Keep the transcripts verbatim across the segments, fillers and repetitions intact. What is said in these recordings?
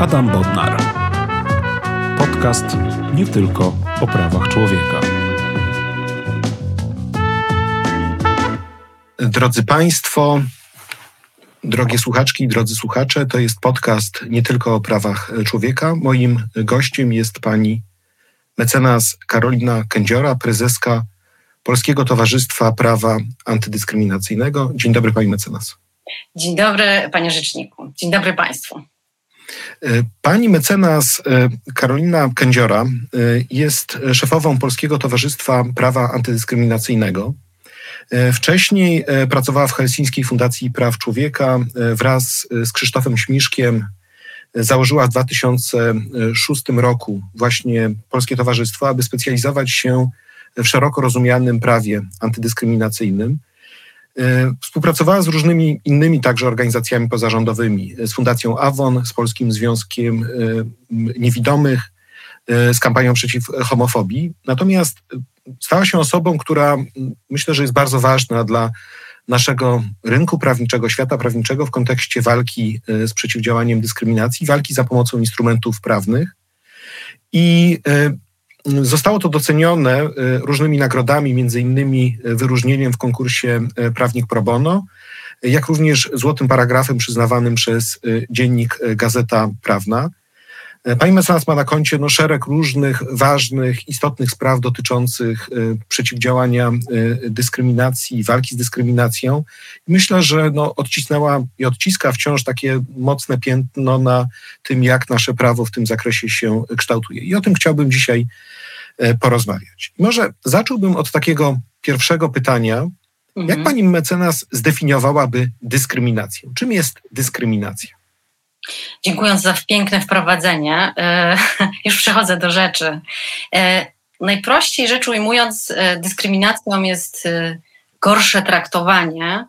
Adam Bodnar. Podcast nie tylko o prawach człowieka. Drodzy Państwo, drogie słuchaczki i drodzy słuchacze, to jest podcast nie tylko o prawach człowieka. Moim gościem jest pani mecenas Karolina Kędziora, prezeska Polskiego Towarzystwa Prawa Antydyskryminacyjnego. Dzień dobry, pani mecenas. Dzień dobry, panie rzeczniku. Dzień dobry państwu. Pani mecenas Karolina Kędziora jest szefową Polskiego Towarzystwa Prawa Antydyskryminacyjnego. Wcześniej pracowała w Helsińskiej Fundacji Praw Człowieka. Wraz z Krzysztofem Śmiszkiem założyła w dwa tysiące szóstym roku właśnie Polskie Towarzystwo, aby specjalizować się w szeroko rozumianym prawie antydyskryminacyjnym. Współpracowała z różnymi innymi także organizacjami pozarządowymi, z Fundacją AWON, z Polskim Związkiem Niewidomych, z kampanią przeciw homofobii. Natomiast stała się osobą, która myślę, że jest bardzo ważna dla naszego rynku prawniczego, świata prawniczego w kontekście walki z przeciwdziałaniem dyskryminacji, walki za pomocą instrumentów prawnych. I zostało to docenione różnymi nagrodami, między innymi wyróżnieniem w konkursie Prawnik Pro Bono, jak również złotym paragrafem przyznawanym przez dziennik Gazeta Prawna. Pani mecenas ma na koncie no, szereg różnych ważnych, istotnych spraw dotyczących przeciwdziałania dyskryminacji, walki z dyskryminacją. Myślę, że no, odcisnęła i odciska wciąż takie mocne piętno na tym, jak nasze prawo w tym zakresie się kształtuje. I o tym chciałbym dzisiaj porozmawiać. Może zacząłbym od takiego pierwszego pytania. Mhm. Jak pani mecenas zdefiniowałaby dyskryminację? Czym jest dyskryminacja? Dziękując za piękne wprowadzenie, już przechodzę do rzeczy. Najprościej rzecz ujmując, dyskryminacją jest gorsze traktowanie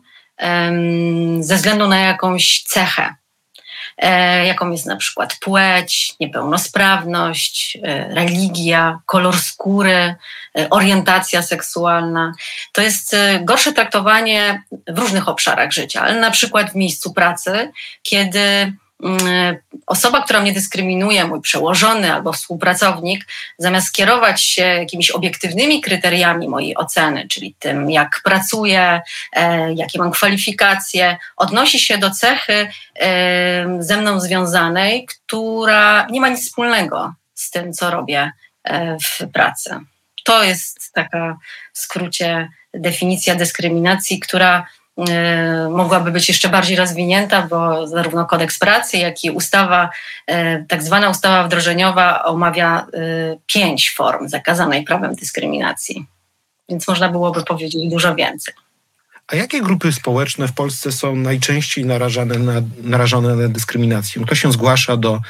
ze względu na jakąś cechę, jaką jest na przykład płeć, niepełnosprawność, religia, kolor skóry, orientacja seksualna. To jest gorsze traktowanie w różnych obszarach życia, ale na przykład w miejscu pracy, kiedy osoba, która mnie dyskryminuje, mój przełożony albo współpracownik, zamiast kierować się jakimiś obiektywnymi kryteriami mojej oceny, czyli tym, jak pracuję, e, jakie mam kwalifikacje, odnosi się do cechy e, ze mną związanej, która nie ma nic wspólnego z tym, co robię e, w pracy. To jest taka w skrócie definicja dyskryminacji, która mogłaby być jeszcze bardziej rozwinięta, bo zarówno kodeks pracy, jak i ustawa, tak zwana ustawa wdrożeniowa omawia pięć form zakazanej prawem dyskryminacji. Więc można byłoby powiedzieć dużo więcej. A jakie grupy społeczne w Polsce są najczęściej narażane na, narażone na dyskryminację? Kto się zgłasza do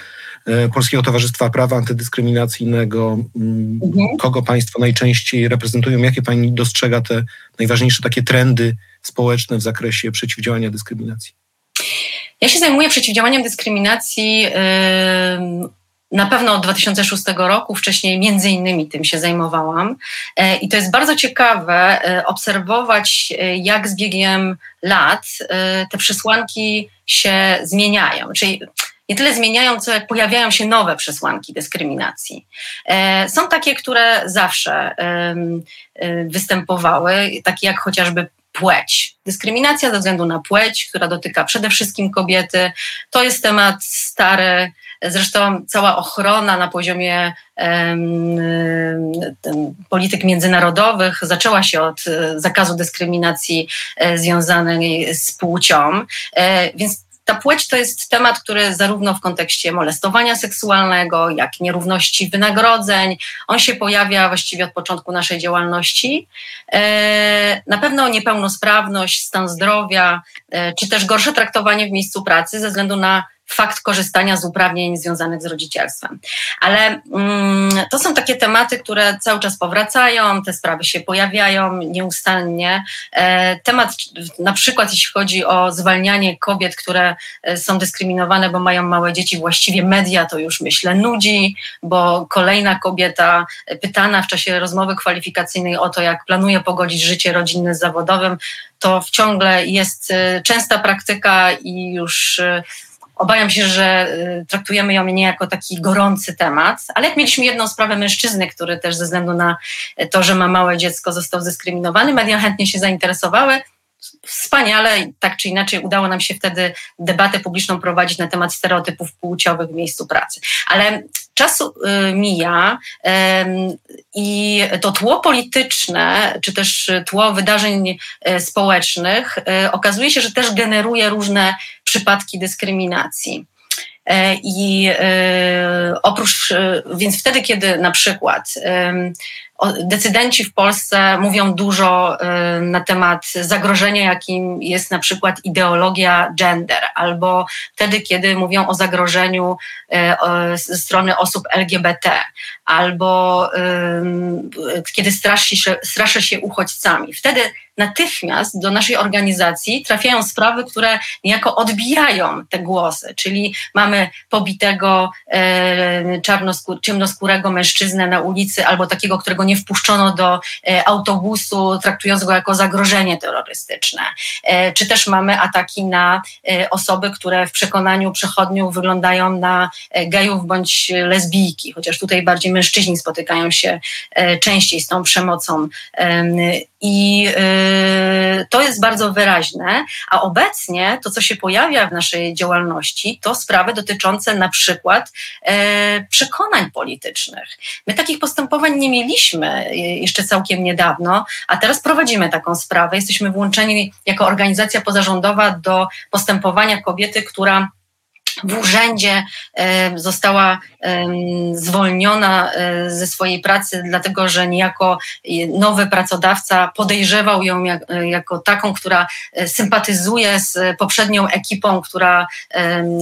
Polskiego Towarzystwa Prawa Antydyskryminacyjnego? Mhm. Kogo państwo najczęściej reprezentują? Jakie pani dostrzega te najważniejsze takie trendy społeczne w zakresie przeciwdziałania dyskryminacji? Ja się zajmuję przeciwdziałaniem dyskryminacji yy, na pewno od dwa tysiące szóstego roku, wcześniej między innymi tym się zajmowałam yy, i to jest bardzo ciekawe yy, obserwować yy, jak z biegiem lat yy, te przesłanki się zmieniają, czyli nie tyle zmieniają, co jak pojawiają się nowe przesłanki dyskryminacji. Są takie, które zawsze występowały, takie jak chociażby płeć. Dyskryminacja ze względu na płeć, która dotyka przede wszystkim kobiety. To jest temat stary, zresztą cała ochrona na poziomie polityk międzynarodowych zaczęła się od zakazu dyskryminacji związanej z płcią, więc ta płeć to jest temat, który zarówno w kontekście molestowania seksualnego, jak i nierówności wynagrodzeń, on się pojawia właściwie od początku naszej działalności. Na pewno niepełnosprawność, stan zdrowia, czy też gorsze traktowanie w miejscu pracy ze względu na fakt korzystania z uprawnień związanych z rodzicielstwem. Ale mm, to są takie tematy, które cały czas powracają, te sprawy się pojawiają nieustannie. E, temat na przykład jeśli chodzi o zwalnianie kobiet, które są dyskryminowane, bo mają małe dzieci, właściwie media to już myślę nudzi, bo kolejna kobieta pytana w czasie rozmowy kwalifikacyjnej o to, jak planuje pogodzić życie rodzinne z zawodowym, to ciągle jest częsta praktyka i już Obawiam się, że traktujemy ją nie jako taki gorący temat, ale jak mieliśmy jedną sprawę mężczyzny, który też ze względu na to, że ma małe dziecko, został dyskryminowany, media chętnie się zainteresowały. Wspaniale, tak czy inaczej udało nam się wtedy debatę publiczną prowadzić na temat stereotypów płciowych w miejscu pracy. Ale czas mija i to tło polityczne, czy też tło wydarzeń społecznych okazuje się, że też generuje różne przypadki dyskryminacji. I oprócz, więc wtedy, kiedy na przykład decydenci w Polsce mówią dużo na temat zagrożenia, jakim jest na przykład ideologia gender, albo wtedy, kiedy mówią o zagrożeniu ze strony osób L G B T, albo kiedy straszy się, straszy się uchodźcami. Wtedy natychmiast do naszej organizacji trafiają sprawy, które niejako odbijają te głosy, czyli mamy pobitego czarnoskór, ciemnoskórego mężczyznę na ulicy, albo takiego, którego nie wpuszczono do autobusu, traktując go jako zagrożenie terrorystyczne. Czy też mamy ataki na osoby, które w przekonaniu przechodniów wyglądają na gejów bądź lesbijki, chociaż tutaj bardziej mężczyźni spotykają się częściej z tą przemocą. I to jest bardzo wyraźne, a obecnie to, co się pojawia w naszej działalności, to sprawy dotyczące na przykład przekonań politycznych. My takich postępowań nie mieliśmy jeszcze całkiem niedawno, a teraz prowadzimy taką sprawę. Jesteśmy włączeni jako organizacja pozarządowa do postępowania kobiety, która w urzędzie została zwolniona ze swojej pracy, dlatego że niejako nowy pracodawca podejrzewał ją jako taką, która sympatyzuje z poprzednią ekipą, która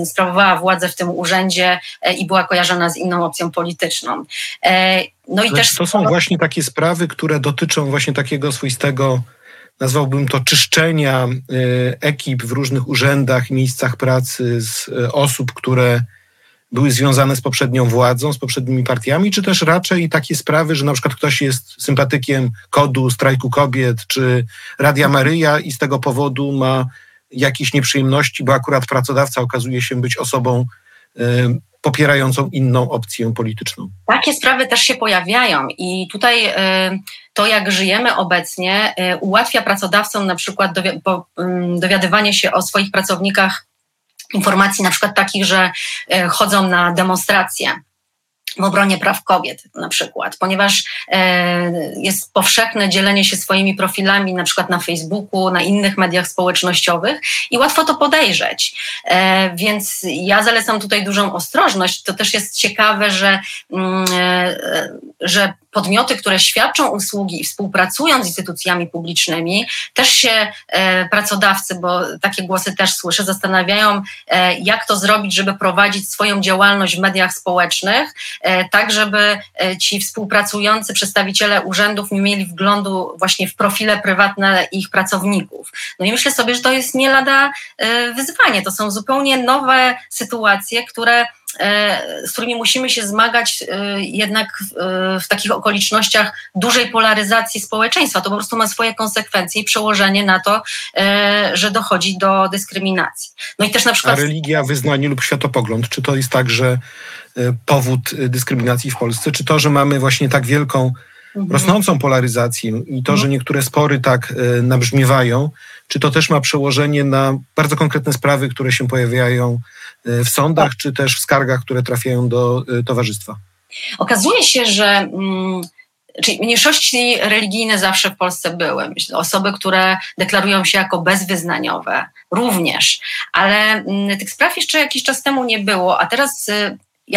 sprawowała władzę w tym urzędzie i była kojarzona z inną opcją polityczną. No i też... To są właśnie takie sprawy, które dotyczą właśnie takiego swoistego, nazwałbym to, czyszczenia ekip w różnych urzędach, miejscach pracy z osób, które były związane z poprzednią władzą, z poprzednimi partiami, czy też raczej takie sprawy, że na przykład ktoś jest sympatykiem KOD-u, Strajku Kobiet, czy Radia Maryja i z tego powodu ma jakieś nieprzyjemności, bo akurat pracodawca okazuje się być osobą y- popierającą inną opcję polityczną. Takie sprawy też się pojawiają i tutaj to, jak żyjemy obecnie, ułatwia pracodawcom na przykład dowiadywanie się o swoich pracownikach informacji na przykład takich, że chodzą na demonstracje w obronie praw kobiet na przykład, ponieważ jest powszechne dzielenie się swoimi profilami na przykład na Facebooku, na innych mediach społecznościowych i łatwo to podejrzeć. Więc ja zalecam tutaj dużą ostrożność. To też jest ciekawe, że, że podmioty, które świadczą usługi i współpracują z instytucjami publicznymi, też się pracodawcy, bo takie głosy też słyszę, zastanawiają, jak to zrobić, żeby prowadzić swoją działalność w mediach społecznych, tak żeby ci współpracujący przedstawiciele urzędów nie mieli wglądu właśnie w profile prywatne ich pracowników. No i myślę sobie, że to jest nie lada wyzwanie. To są zupełnie nowe sytuacje, które... z którymi musimy się zmagać jednak w takich okolicznościach dużej polaryzacji społeczeństwa. To po prostu ma swoje konsekwencje i przełożenie na to, że dochodzi do dyskryminacji. No i też na przykład... A religia, wyznanie lub światopogląd, czy to jest także powód dyskryminacji w Polsce? Czy to, że mamy właśnie tak wielką, mhm. rosnącą polaryzację i to, mhm. że niektóre spory tak nabrzmiewają, czy to też ma przełożenie na bardzo konkretne sprawy, które się pojawiają w sądach, czy też w skargach, które trafiają do towarzystwa? Okazuje się, że czyli mniejszości religijne zawsze w Polsce były. Osoby, które deklarują się jako bezwyznaniowe również. Ale tych spraw jeszcze jakiś czas temu nie było, a teraz...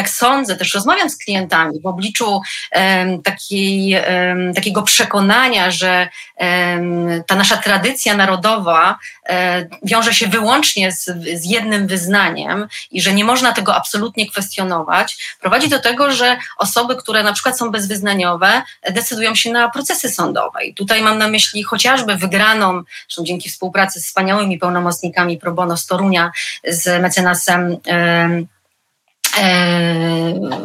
jak sądzę, też rozmawiam z klientami w obliczu um, takiej, um, takiego przekonania, że um, ta nasza tradycja narodowa um, wiąże się wyłącznie z, z jednym wyznaniem i że nie można tego absolutnie kwestionować, prowadzi do tego, że osoby, które na przykład są bezwyznaniowe, decydują się na procesy sądowe. I tutaj mam na myśli chociażby wygraną, zresztą dzięki współpracy z wspaniałymi pełnomocnikami pro bono z Torunia, z mecenasem um,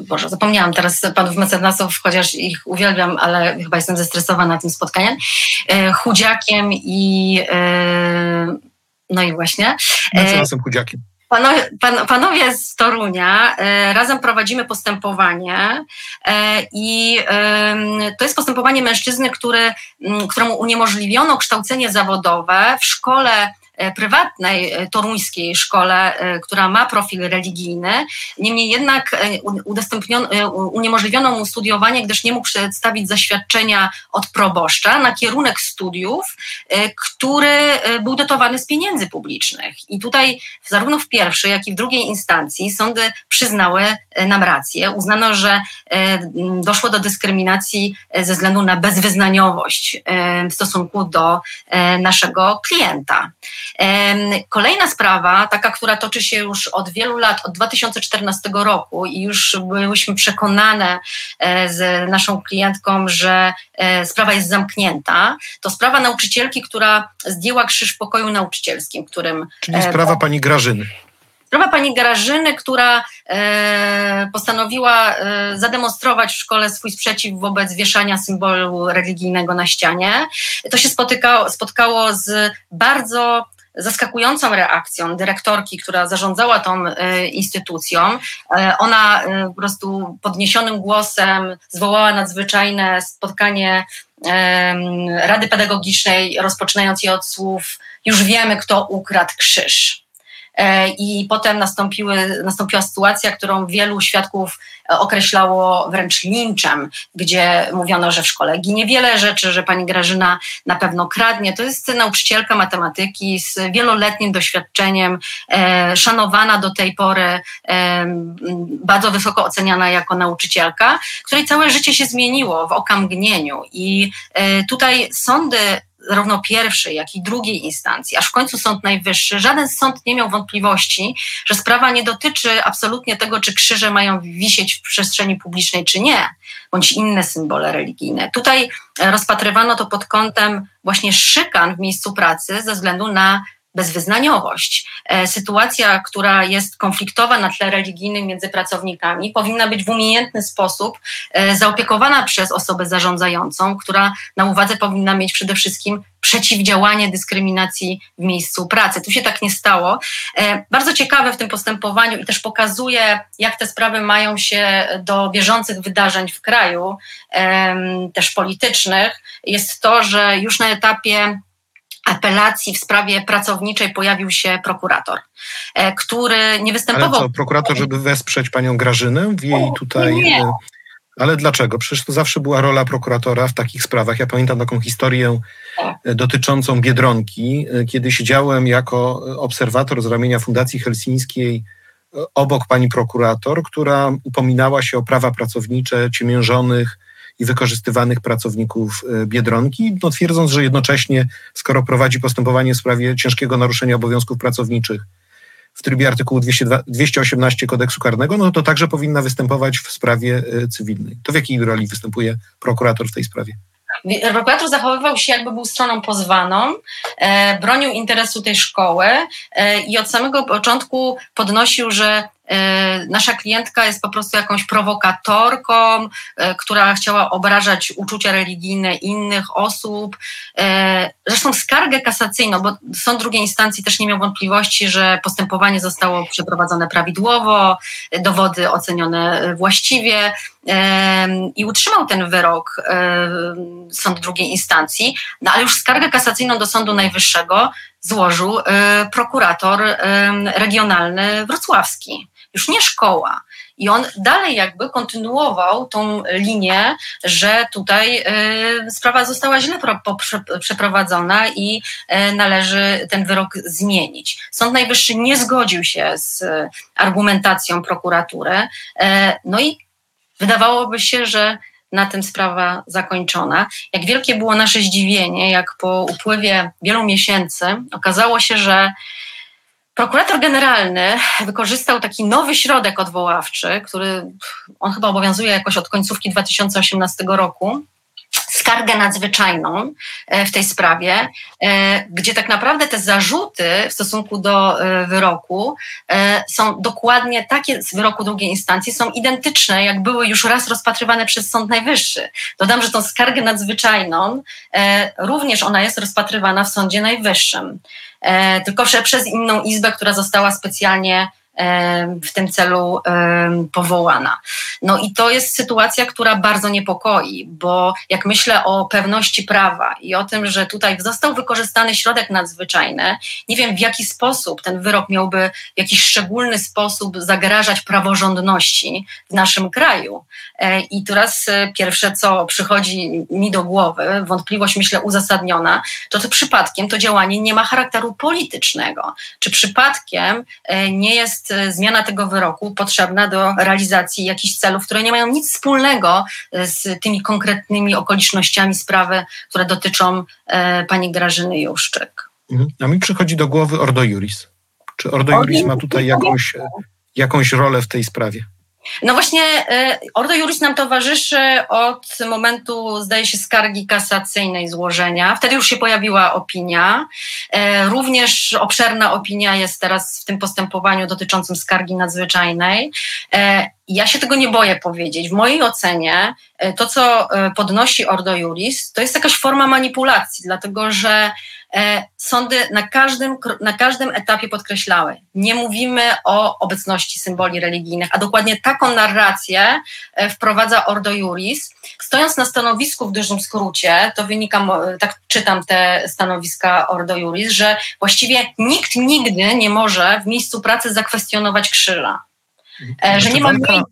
Boże, zapomniałam teraz panów mecenasów, chociaż ich uwielbiam, ale chyba jestem zestresowana tym spotkaniem, Chudziakiem i no i właśnie mecenasem Chudziakiem. Panowie, pan, panowie z Torunia e, razem prowadzimy postępowanie e, i e, to jest postępowanie mężczyzny, który, m, któremu uniemożliwiono kształcenie zawodowe w szkole prywatnej toruńskiej szkole, która ma profil religijny. Niemniej jednak udostępniono, uniemożliwiono mu studiowanie, gdyż nie mógł przedstawić zaświadczenia od proboszcza na kierunek studiów, który był dotowany z pieniędzy publicznych. I tutaj zarówno w pierwszej, jak i w drugiej instancji sądy przyznały nam rację. Uznano, że doszło do dyskryminacji ze względu na bezwyznaniowość w stosunku do naszego klienta. Kolejna sprawa, taka, która toczy się już od wielu lat, od dwa tysiące czternastego roku i już byłyśmy przekonane z naszą klientką, że sprawa jest zamknięta, to sprawa nauczycielki, która zdjęła krzyż w pokoju nauczycielskim, którym... Czyli sprawa pani Grażyny. Sprawa pani Grażyny, która e, postanowiła e, zademonstrować w szkole swój sprzeciw wobec wieszania symbolu religijnego na ścianie. To się spotyka, spotkało z bardzo zaskakującą reakcją dyrektorki, która zarządzała tą e, instytucją. E, ona e, po prostu podniesionym głosem zwołała nadzwyczajne spotkanie e, Rady Pedagogicznej, rozpoczynając je od słów: już wiemy, kto ukradł krzyż. I potem nastąpiły, nastąpiła sytuacja, którą wielu świadków określało wręcz linczem, gdzie mówiono, że w szkole ginie wiele rzeczy, że pani Grażyna na pewno kradnie. To jest nauczycielka matematyki z wieloletnim doświadczeniem, e, szanowana do tej pory, e, bardzo wysoko oceniana jako nauczycielka, której całe życie się zmieniło w okamgnieniu. I e, tutaj sądy zarówno pierwszej, jak i drugiej instancji, aż w końcu Sąd Najwyższy, żaden sąd nie miał wątpliwości, że sprawa nie dotyczy absolutnie tego, czy krzyże mają wisieć w przestrzeni publicznej, czy nie, bądź inne symbole religijne. Tutaj rozpatrywano to pod kątem właśnie szykan w miejscu pracy ze względu na bezwyznaniowość. Sytuacja, która jest konfliktowa na tle religijnym między pracownikami, powinna być w umiejętny sposób zaopiekowana przez osobę zarządzającą, która na uwadze powinna mieć przede wszystkim przeciwdziałanie dyskryminacji w miejscu pracy. Tu się tak nie stało. Bardzo ciekawe w tym postępowaniu i też pokazuje, jak te sprawy mają się do bieżących wydarzeń w kraju, też politycznych, jest to, że już na etapie apelacji w sprawie pracowniczej pojawił się prokurator, który nie występował... Ale co, prokurator, żeby wesprzeć panią Grażynę w jej tutaj... Nie, nie. Ale dlaczego? Przecież to zawsze była rola prokuratora w takich sprawach. Ja pamiętam taką historię dotyczącą Biedronki, kiedy siedziałem jako obserwator z ramienia Fundacji Helsińskiej obok pani prokurator, która upominała się o prawa pracownicze ciemiężonych i wykorzystywanych pracowników Biedronki, no twierdząc, że jednocześnie, skoro prowadzi postępowanie w sprawie ciężkiego naruszenia obowiązków pracowniczych w trybie artykułu dwieście osiemnaście Kodeksu Karnego, no to także powinna występować w sprawie cywilnej. To w jakiej roli występuje prokurator w tej sprawie? Prokurator zachowywał się, jakby był stroną pozwaną, e, bronił interesu tej szkoły e, i od samego początku podnosił, że e, nasza klientka jest po prostu jakąś prowokatorką, e, która chciała obrażać uczucia religijne innych osób. E, zresztą skargę kasacyjną, bo sąd drugiej instancji też nie miał wątpliwości, że postępowanie zostało przeprowadzone prawidłowo, e, dowody ocenione właściwie. I utrzymał ten wyrok sąd drugiej instancji, no ale już skargę kasacyjną do Sądu Najwyższego złożył prokurator regionalny wrocławski, już nie szkoła. I on dalej jakby kontynuował tą linię, że tutaj sprawa została źle przeprowadzona i należy ten wyrok zmienić. Sąd Najwyższy nie zgodził się z argumentacją prokuratury, no i wydawałoby się, że na tym sprawa zakończona. Jak wielkie było nasze zdziwienie, jak po upływie wielu miesięcy okazało się, że prokurator generalny wykorzystał taki nowy środek odwoławczy, który on chyba obowiązuje jakoś od końcówki dwa tysiące osiemnastego roku, skargę nadzwyczajną w tej sprawie, gdzie tak naprawdę te zarzuty w stosunku do wyroku są dokładnie takie z wyroku drugiej instancji, są identyczne, jak były już raz rozpatrywane przez Sąd Najwyższy. Dodam, że tą skargę nadzwyczajną również ona jest rozpatrywana w Sądzie Najwyższym, tylko przez inną izbę, która została specjalnie w tym celu powołana. No i to jest sytuacja, która bardzo niepokoi, bo jak myślę o pewności prawa i o tym, że tutaj został wykorzystany środek nadzwyczajny, nie wiem w jaki sposób ten wyrok miałby w jakiś szczególny sposób zagrażać praworządności w naszym kraju. I teraz pierwsze, co przychodzi mi do głowy, wątpliwość myślę uzasadniona, to to przypadkiem to działanie nie ma charakteru politycznego. Czy przypadkiem nie jest zmiana tego wyroku potrzebna do realizacji jakichś celów, które nie mają nic wspólnego z tymi konkretnymi okolicznościami sprawy, które dotyczą e, pani Grażyny Juszczyk. A mi przychodzi do głowy Ordo Iuris. Czy Ordo Iuris ma tutaj jakąś, jakąś rolę w tej sprawie? No właśnie Ordo Iuris nam towarzyszy od momentu, zdaje się, skargi kasacyjnej złożenia. Wtedy już się pojawiła opinia. Również obszerna opinia jest teraz w tym postępowaniu dotyczącym skargi nadzwyczajnej. Ja się tego nie boję powiedzieć. W mojej ocenie to, co podnosi Ordo Iuris, to jest jakaś forma manipulacji, dlatego że sądy na każdym, na każdym etapie podkreślały. Nie mówimy o obecności symboli religijnych, a dokładnie taką narrację wprowadza Ordo Iuris. Stojąc na stanowisku w dużym skrócie, to wynika, tak czytam te stanowiska Ordo Iuris, że właściwie nikt nigdy nie może w miejscu pracy zakwestionować krzyża. A że nie ma walka,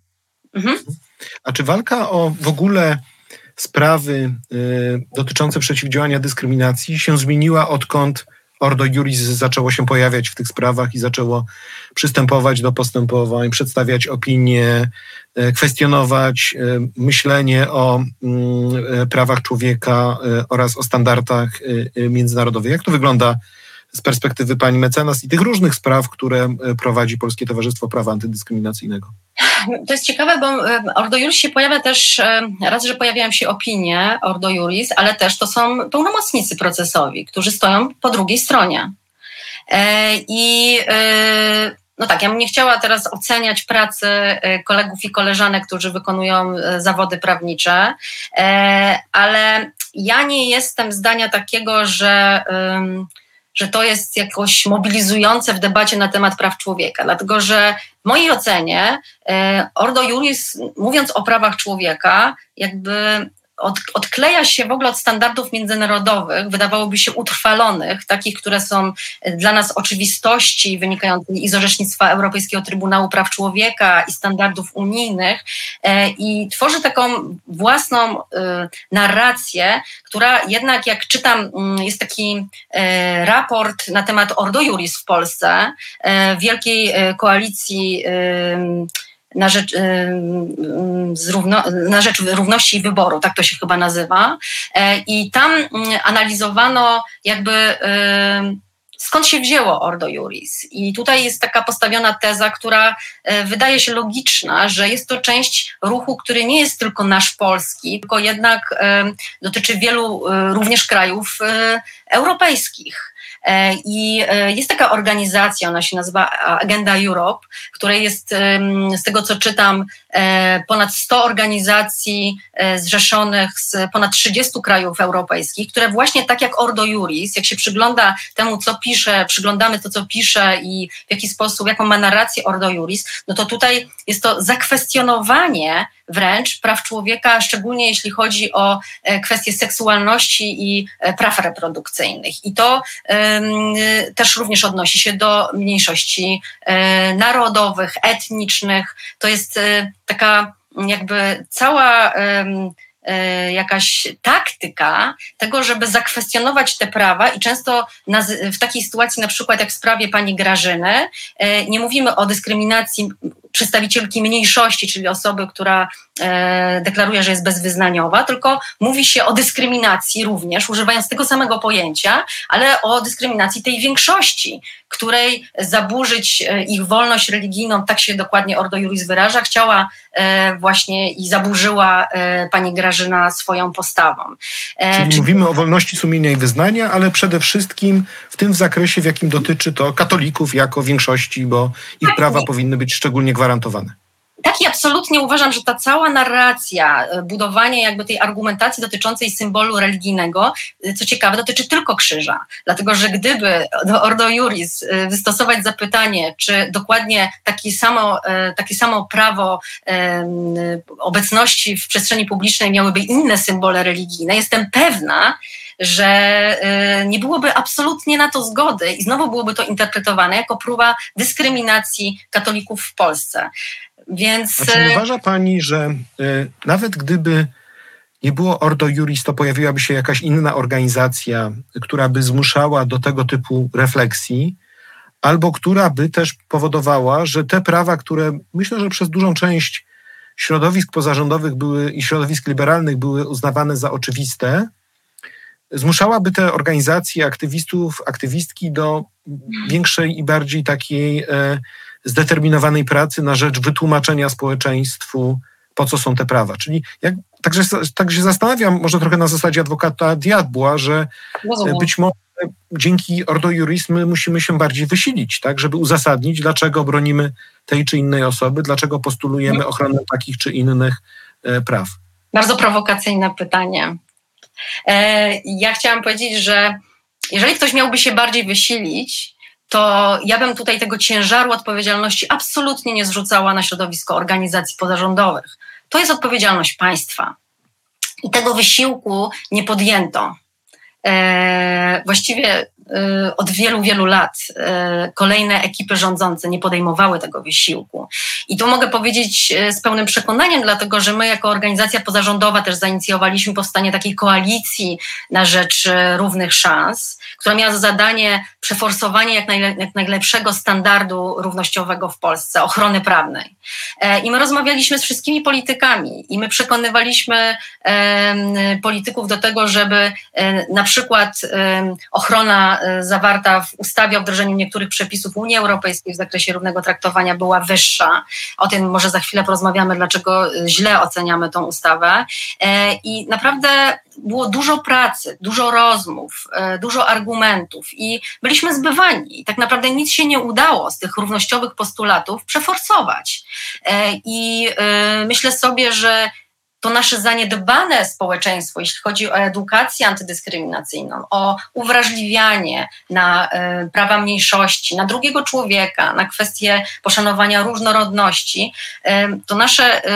mhm. A czy walka o w ogóle sprawy y, dotyczące przeciwdziałania dyskryminacji się zmieniła, odkąd Ordo Iuris zaczęło się pojawiać w tych sprawach i zaczęło przystępować do postępowań, przedstawiać opinie, y, kwestionować y, myślenie o y, prawach człowieka y, oraz o standardach y, y, międzynarodowych? Jak to wygląda z perspektywy pani mecenas i tych różnych spraw, które prowadzi Polskie Towarzystwo Prawa Antydyskryminacyjnego? To jest ciekawe, bo Ordo Iuris się pojawia też, raz, że pojawiają się opinie Ordo Iuris, ale też to są pełnomocnicy procesowi, którzy stoją po drugiej stronie. I no tak, ja bym nie chciała teraz oceniać pracy kolegów i koleżanek, którzy wykonują zawody prawnicze, ale ja nie jestem zdania takiego, że... że to jest jakoś mobilizujące w debacie na temat praw człowieka, dlatego że w mojej ocenie Ordo Iuris, mówiąc o prawach człowieka, jakby od, odkleja się w ogóle od standardów międzynarodowych, wydawałoby się utrwalonych, takich, które są dla nas oczywistości wynikającymi i z orzecznictwa Europejskiego Trybunału Praw Człowieka i standardów unijnych i tworzy taką własną narrację, która jednak, jak czytam, jest taki raport na temat Ordo Iuris w Polsce, wielkiej koalicji Na rzecz, na rzecz równości i wyboru, tak to się chyba nazywa. I tam analizowano jakby skąd się wzięło Ordo Iuris. I tutaj jest taka postawiona teza, która wydaje się logiczna, że jest to część ruchu, który nie jest tylko nasz polski, tylko jednak dotyczy wielu również krajów europejskich. I jest taka organizacja, ona się nazywa Agenda Europe, której jest, z tego co czytam, ponad sto organizacji zrzeszonych z ponad trzydziestu krajów europejskich, które właśnie tak jak Ordo Iuris, jak się przygląda temu, co pisze, przyglądamy to, co pisze i w jaki sposób, jaką ma narrację Ordo Iuris, no to tutaj jest to zakwestionowanie wręcz praw człowieka, szczególnie jeśli chodzi o kwestie seksualności i praw reprodukcyjnych. I to też również odnosi się do mniejszości narodowych, etnicznych. To jest taka jakby cała jakaś taktyka tego, żeby zakwestionować te prawa i często w takiej sytuacji, na przykład jak w sprawie pani Grażyny, nie mówimy o dyskryminacji przedstawicielki mniejszości, czyli osoby, która deklaruje, że jest bezwyznaniowa, tylko mówi się o dyskryminacji również, używając tego samego pojęcia, ale o dyskryminacji tej większości, której zaburzyć ich wolność religijną, tak się dokładnie Ordo Iuris wyraża, chciała właśnie i zaburzyła pani Grażyna swoją postawą. Czyli Czy... mówimy o wolności sumienia i wyznania, ale przede wszystkim w tym zakresie, w jakim dotyczy to katolików jako większości, bo ich tak, prawa i... powinny być szczególnie gwarantowane. Tak i absolutnie uważam, że ta cała narracja, budowanie jakby tej argumentacji dotyczącej symbolu religijnego, co ciekawe, dotyczy tylko krzyża. Dlatego, że gdyby do Ordo Iuris wystosować zapytanie, czy dokładnie takie samo, takie samo prawo obecności w przestrzeni publicznej miałyby inne symbole religijne, jestem pewna, że nie byłoby absolutnie na to zgody i znowu byłoby to interpretowane jako próba dyskryminacji katolików w Polsce. Więc... A czy uważa pani, że y, nawet gdyby nie było Ordo Iuris, to pojawiłaby się jakaś inna organizacja, która by zmuszała do tego typu refleksji, albo która by też powodowała, że te prawa, które myślę, że przez dużą część środowisk pozarządowych były i środowisk liberalnych były uznawane za oczywiste, zmuszałaby te organizacje, aktywistów, aktywistki do większej i bardziej takiej... Y, zdeterminowanej pracy na rzecz wytłumaczenia społeczeństwu, po co są te prawa. Czyli jak, także, tak się zastanawiam, może trochę na zasadzie adwokata diabła, że Rozumiem. być może dzięki Ordo Iuris my musimy się bardziej wysilić, tak, żeby uzasadnić, dlaczego bronimy tej czy innej osoby, dlaczego postulujemy ochronę takich czy innych praw. Bardzo prowokacyjne pytanie. Ja chciałam powiedzieć, że jeżeli ktoś miałby się bardziej wysilić, to ja bym tutaj tego ciężaru odpowiedzialności absolutnie nie zrzucała na środowisko organizacji pozarządowych. To jest odpowiedzialność państwa. I tego wysiłku nie podjęto. E, właściwie e, od wielu, wielu lat e, kolejne ekipy rządzące nie podejmowały tego wysiłku. I tu mogę powiedzieć e, z pełnym przekonaniem, dlatego że my jako organizacja pozarządowa też zainicjowaliśmy powstanie takiej koalicji na rzecz e, równych szans, która miała za zadanie przeforsowanie jak, najle, jak najlepszego standardu równościowego w Polsce, ochrony prawnej. E, I my rozmawialiśmy z wszystkimi politykami i my przekonywaliśmy e, polityków do tego, żeby e, na przykład Na przykład ochrona zawarta w ustawie o wdrożeniu niektórych przepisów Unii Europejskiej w zakresie równego traktowania była wyższa. O tym może za chwilę porozmawiamy, dlaczego źle oceniamy tą ustawę. I naprawdę było dużo pracy, dużo rozmów, dużo argumentów i byliśmy zbywani. I tak naprawdę nic się nie udało z tych równościowych postulatów przeforsować. I myślę sobie, że to nasze zaniedbane społeczeństwo, jeśli chodzi o edukację antydyskryminacyjną, o uwrażliwianie na y, prawa mniejszości, na drugiego człowieka, na kwestie poszanowania różnorodności, y, to nasze y,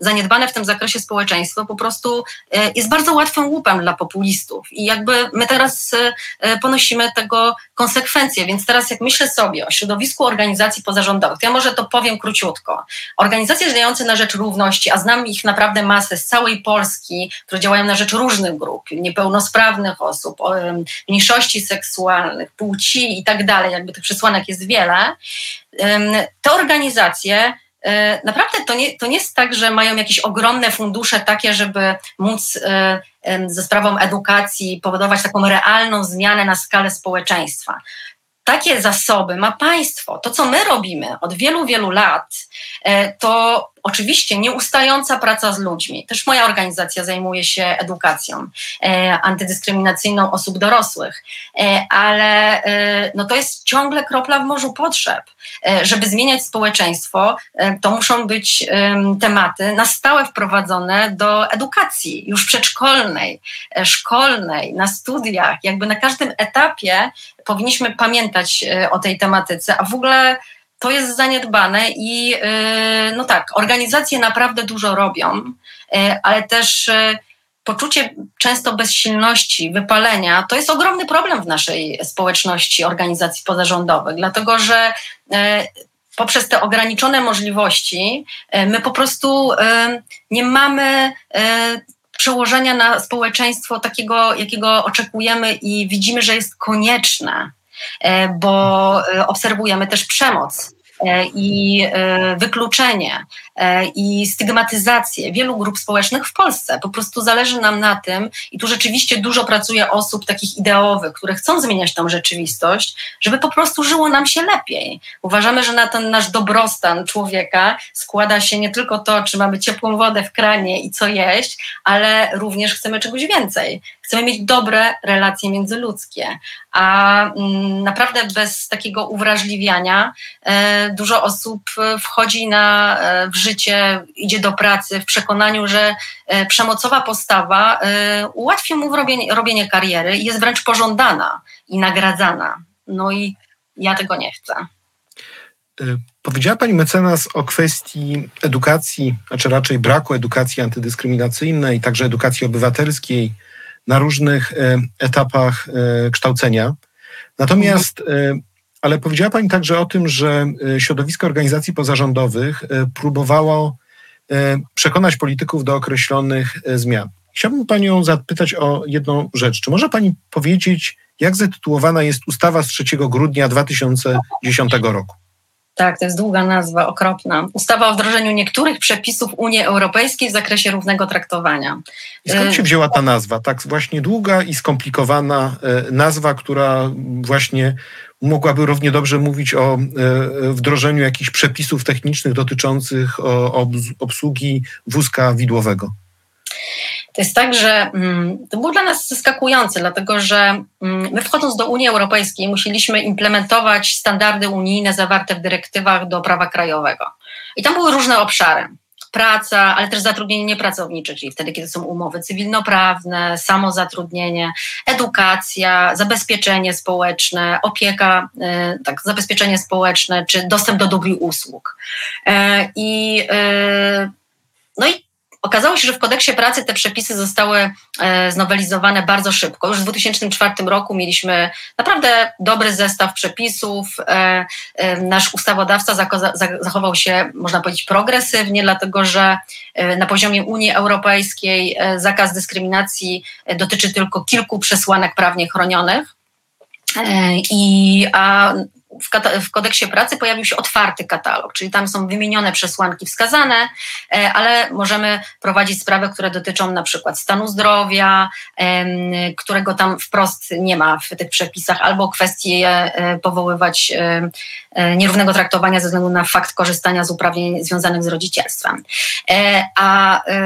zaniedbane w tym zakresie społeczeństwo po prostu y, jest bardzo łatwym łupem dla populistów. I jakby my teraz y, ponosimy tego konsekwencje. Więc teraz jak myślę sobie o środowisku organizacji pozarządowych, to ja może to powiem króciutko. Organizacje działające na rzecz równości, a znam ich naprawdę masę, z całej Polski, które działają na rzecz różnych grup, niepełnosprawnych osób, mniejszości seksualnych, płci i tak dalej, jakby tych przesłanek jest wiele, te organizacje naprawdę to nie, to nie jest tak, że mają jakieś ogromne fundusze takie, żeby móc ze sprawą edukacji powodować taką realną zmianę na skalę społeczeństwa. Takie zasoby ma państwo. To, co my robimy od wielu, wielu lat, to oczywiście nieustająca praca z ludźmi. Też moja organizacja zajmuje się edukacją e, antydyskryminacyjną osób dorosłych, e, ale e, no to jest ciągle kropla w morzu potrzeb. E, żeby zmieniać społeczeństwo, e, to muszą być e, tematy na stałe wprowadzone do edukacji już przedszkolnej, e, szkolnej, na studiach. Jakby na każdym etapie powinniśmy pamiętać e, o tej tematyce, a w ogóle to jest zaniedbane i no tak, organizacje naprawdę dużo robią, ale też poczucie często bezsilności, wypalenia, to jest ogromny problem w naszej społeczności organizacji pozarządowych, dlatego że poprzez te ograniczone możliwości my po prostu nie mamy przełożenia na społeczeństwo takiego, jakiego oczekujemy i widzimy, że jest konieczne. Bo obserwujemy też przemoc i wykluczenie. i stygmatyzację wielu grup społecznych w Polsce. Po prostu zależy nam na tym i tu rzeczywiście dużo pracuje osób takich ideowych, które chcą zmieniać tą rzeczywistość, żeby po prostu żyło nam się lepiej. Uważamy, że na ten nasz dobrostan człowieka składa się nie tylko to, czy mamy ciepłą wodę w kranie i co jeść, ale również chcemy czegoś więcej. Chcemy mieć dobre relacje międzyludzkie, a mm, naprawdę bez takiego uwrażliwiania e, dużo osób wchodzi na, e, w życie, idzie do pracy w przekonaniu, że e, przemocowa postawa e, ułatwi mu robienie, robienie kariery i jest wręcz pożądana i nagradzana. No i ja tego nie chcę. Powiedziała pani mecenas o kwestii edukacji, a czy raczej braku edukacji antydyskryminacyjnej, także edukacji obywatelskiej na różnych etapach kształcenia. Natomiast, ale powiedziała pani także o tym, że środowisko organizacji pozarządowych próbowało przekonać polityków do określonych zmian. Chciałbym panią zapytać o jedną rzecz. Czy może pani powiedzieć, jak zatytułowana jest ustawa z trzeciego grudnia dwa tysiące dziesiątego roku? Tak, to jest długa nazwa, okropna. Ustawa o wdrożeniu niektórych przepisów Unii Europejskiej w zakresie równego traktowania. I skąd się wzięła ta nazwa? Tak właśnie długa i skomplikowana nazwa, która właśnie mogłaby równie dobrze mówić o wdrożeniu jakichś przepisów technicznych dotyczących obsługi wózka widłowego. To jest tak, że to było dla nas zaskakujące, dlatego że my wchodząc do Unii Europejskiej musieliśmy implementować standardy unijne zawarte w dyrektywach do prawa krajowego. I tam były różne obszary. Praca, ale też zatrudnienie niepracownicze, czyli wtedy, kiedy są umowy cywilnoprawne, samozatrudnienie, edukacja, zabezpieczenie społeczne, opieka, tak, zabezpieczenie społeczne, czy dostęp do dóbr i usług. I, no i okazało się, że w kodeksie pracy te przepisy zostały e, znowelizowane bardzo szybko. Już w dwa tysiące czwartym roku mieliśmy naprawdę dobry zestaw przepisów. E, e, nasz ustawodawca zako- zachował się, można powiedzieć, progresywnie, dlatego że e, na poziomie Unii Europejskiej e, zakaz dyskryminacji e, dotyczy tylko kilku przesłanek prawnie chronionych. E, i, a W, kata- w kodeksie pracy pojawił się otwarty katalog, czyli tam są wymienione przesłanki wskazane, e, ale możemy prowadzić sprawy, które dotyczą na przykład stanu zdrowia, e, którego tam wprost nie ma w tych przepisach, albo kwestie e, powoływać e, e, nierównego traktowania ze względu na fakt korzystania z uprawnień związanych z rodzicielstwem. E, a e,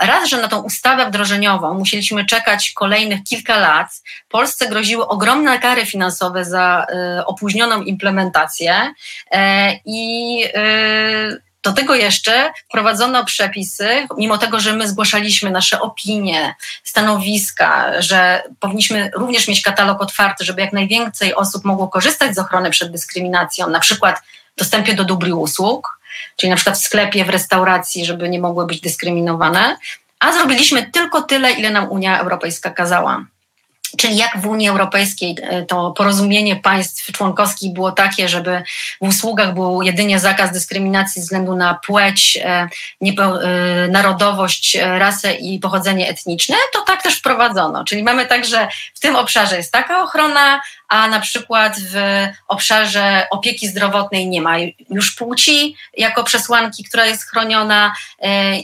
raz, że na tą ustawę wdrożeniową musieliśmy czekać kolejnych kilka lat, Polsce groziły ogromne kary finansowe za e, opóźnioną implementację i do tego jeszcze wprowadzono przepisy, mimo tego, że my zgłaszaliśmy nasze opinie, stanowiska, że powinniśmy również mieć katalog otwarty, żeby jak najwięcej osób mogło korzystać z ochrony przed dyskryminacją, na przykład w dostępie do dóbr i usług, czyli na przykład w sklepie, w restauracji, żeby nie mogły być dyskryminowane, a zrobiliśmy tylko tyle, ile nam Unia Europejska kazała. Czyli jak w Unii Europejskiej to porozumienie państw członkowskich było takie, żeby w usługach był jedynie zakaz dyskryminacji ze względu na płeć, niepo, narodowość, rasę i pochodzenie etniczne, to tak też wprowadzono. Czyli mamy tak, że w tym obszarze jest taka ochrona, a na przykład w obszarze opieki zdrowotnej nie ma już płci jako przesłanki, która jest chroniona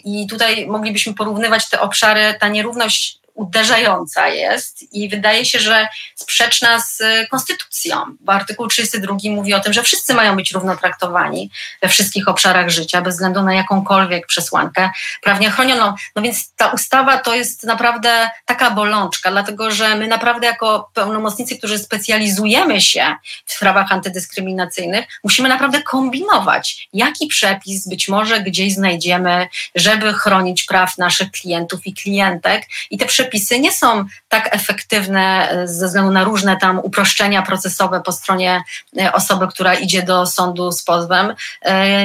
i tutaj moglibyśmy porównywać te obszary, ta nierówność uderzająca jest i wydaje się, że sprzeczna z konstytucją, bo artykuł trzydziesty drugi mówi o tym, że wszyscy mają być równo traktowani we wszystkich obszarach życia, bez względu na jakąkolwiek przesłankę prawnie chronioną. No więc ta ustawa to jest naprawdę taka bolączka, dlatego że my naprawdę jako pełnomocnicy, którzy specjalizujemy się w sprawach antydyskryminacyjnych, musimy naprawdę kombinować, jaki przepis być może gdzieś znajdziemy, żeby chronić praw naszych klientów i klientek i te przepisy Przepisy nie są tak efektywne ze względu na różne tam uproszczenia procesowe po stronie osoby, która idzie do sądu z pozwem.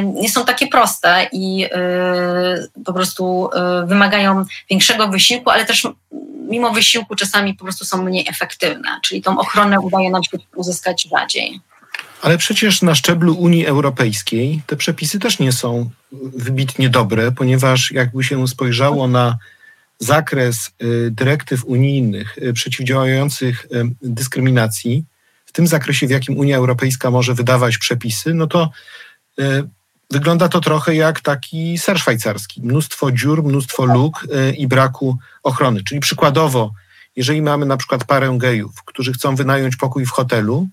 Nie są takie proste i po prostu wymagają większego wysiłku, ale też mimo wysiłku czasami po prostu są mniej efektywne. Czyli tą ochronę udaje nam się uzyskać rzadziej. Ale przecież na szczeblu Unii Europejskiej te przepisy też nie są wybitnie dobre, ponieważ jakby się spojrzało na zakres dyrektyw unijnych przeciwdziałających dyskryminacji, w tym zakresie, w jakim Unia Europejska może wydawać przepisy, no to Wygląda to trochę jak taki ser szwajcarski. Mnóstwo dziur, mnóstwo luk i braku ochrony. Czyli przykładowo, jeżeli mamy na przykład parę gejów, którzy chcą wynająć pokój w hotelu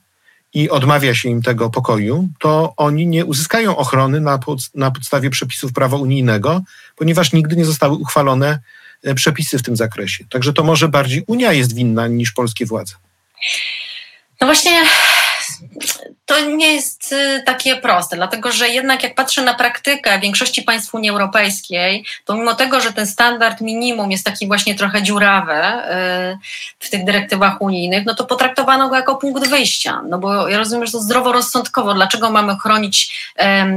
i odmawia się im tego pokoju, to oni nie uzyskają ochrony na, pod, na podstawie przepisów prawa unijnego, ponieważ nigdy nie zostały uchwalone przepisy w tym zakresie. Także to może bardziej Unia jest winna niż polskie władze. No właśnie... To nie jest takie proste, dlatego że jednak jak patrzę na praktykę większości państw Unii Europejskiej, to mimo tego, że ten standard minimum jest taki właśnie trochę dziurawy w tych dyrektywach unijnych, no to potraktowano go jako punkt wyjścia. No bo ja rozumiem, że to zdroworozsądkowo, dlaczego mamy chronić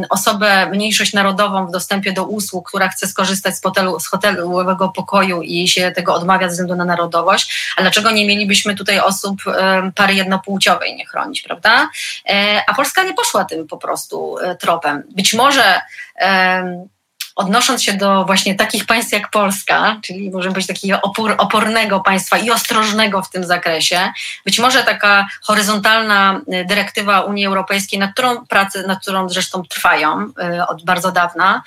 osobę, mniejszość narodową w dostępie do usług, która chce skorzystać z, hotelu, z hotelowego pokoju i się tego odmawia ze względu na narodowość, a dlaczego nie mielibyśmy tutaj osób pary jednopłciowej nie chronić, prawda? A Polska nie poszła tym po prostu tropem. Być może um, odnosząc się do właśnie takich państw jak Polska, czyli możemy być takiego opór, opornego państwa i ostrożnego w tym zakresie, być może taka horyzontalna dyrektywa Unii Europejskiej, nad którą pracę, nad którą zresztą trwają y, od bardzo dawna,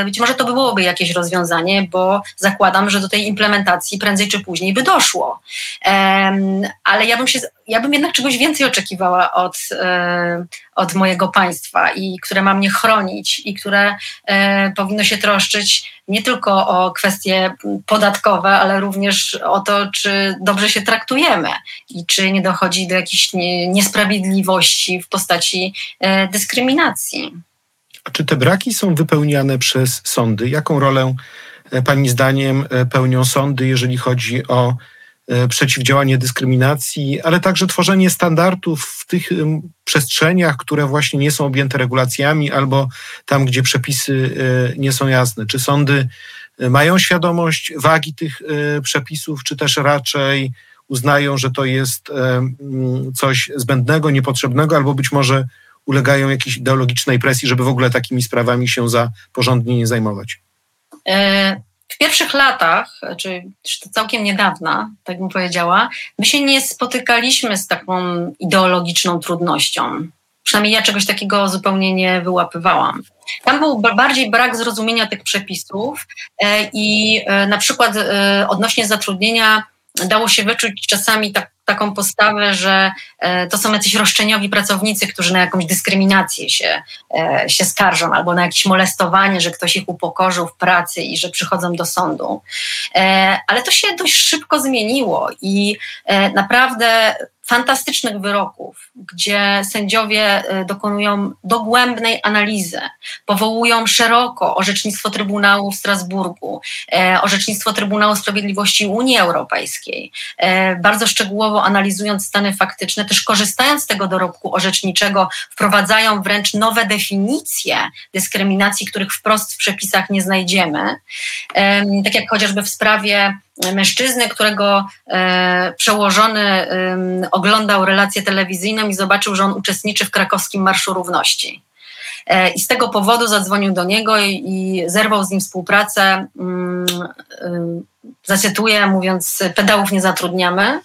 y, być może to byłoby jakieś rozwiązanie, bo zakładam, że do tej implementacji prędzej czy później by doszło. Um, ale ja bym się... Ja bym jednak czegoś więcej oczekiwała od, e, od mojego państwa, i które ma mnie chronić i które e, powinno się troszczyć nie tylko o kwestie podatkowe, ale również o to, czy dobrze się traktujemy i czy nie dochodzi do jakichś nie, niesprawiedliwości w postaci e, dyskryminacji. A czy te braki są wypełniane przez sądy? Jaką rolę e, pani zdaniem e, pełnią sądy, jeżeli chodzi o przeciwdziałanie dyskryminacji, ale także tworzenie standardów w tych przestrzeniach, które właśnie nie są objęte regulacjami albo tam, gdzie przepisy nie są jasne? Czy sądy mają świadomość wagi tych przepisów, czy też raczej uznają, że to jest coś zbędnego, niepotrzebnego, albo być może ulegają jakiejś ideologicznej presji, żeby w ogóle takimi sprawami się za porządnie nie zajmować? E- W pierwszych latach, czy całkiem niedawna, tak bym powiedziała, my się nie spotykaliśmy z taką ideologiczną trudnością. Przynajmniej ja czegoś takiego zupełnie nie wyłapywałam. Tam był bardziej brak zrozumienia tych przepisów i na przykład odnośnie zatrudnienia dało się wyczuć czasami tak, taką postawę, że e, to są jacyś roszczeniowi pracownicy, którzy na jakąś dyskryminację się, e, się skarżą albo na jakieś molestowanie, że ktoś ich upokorzył w pracy i że przychodzą do sądu. E, ale to się dość szybko zmieniło i e, naprawdę fantastycznych wyroków, gdzie sędziowie dokonują dogłębnej analizy, powołują szeroko orzecznictwo Trybunału w Strasburgu, orzecznictwo Trybunału Sprawiedliwości Unii Europejskiej, bardzo szczegółowo analizując stany faktyczne, też korzystając z tego dorobku orzeczniczego, wprowadzają wręcz nowe definicje dyskryminacji, których wprost w przepisach nie znajdziemy. Tak jak chociażby w sprawie mężczyzny, którego e, przełożony e, oglądał relację telewizyjną i zobaczył, że on uczestniczy w krakowskim Marszu Równości. E, I z tego powodu zadzwonił do niego i, i zerwał z nim współpracę, mm, y, zacytuję, mówiąc, pedałów nie zatrudniamy.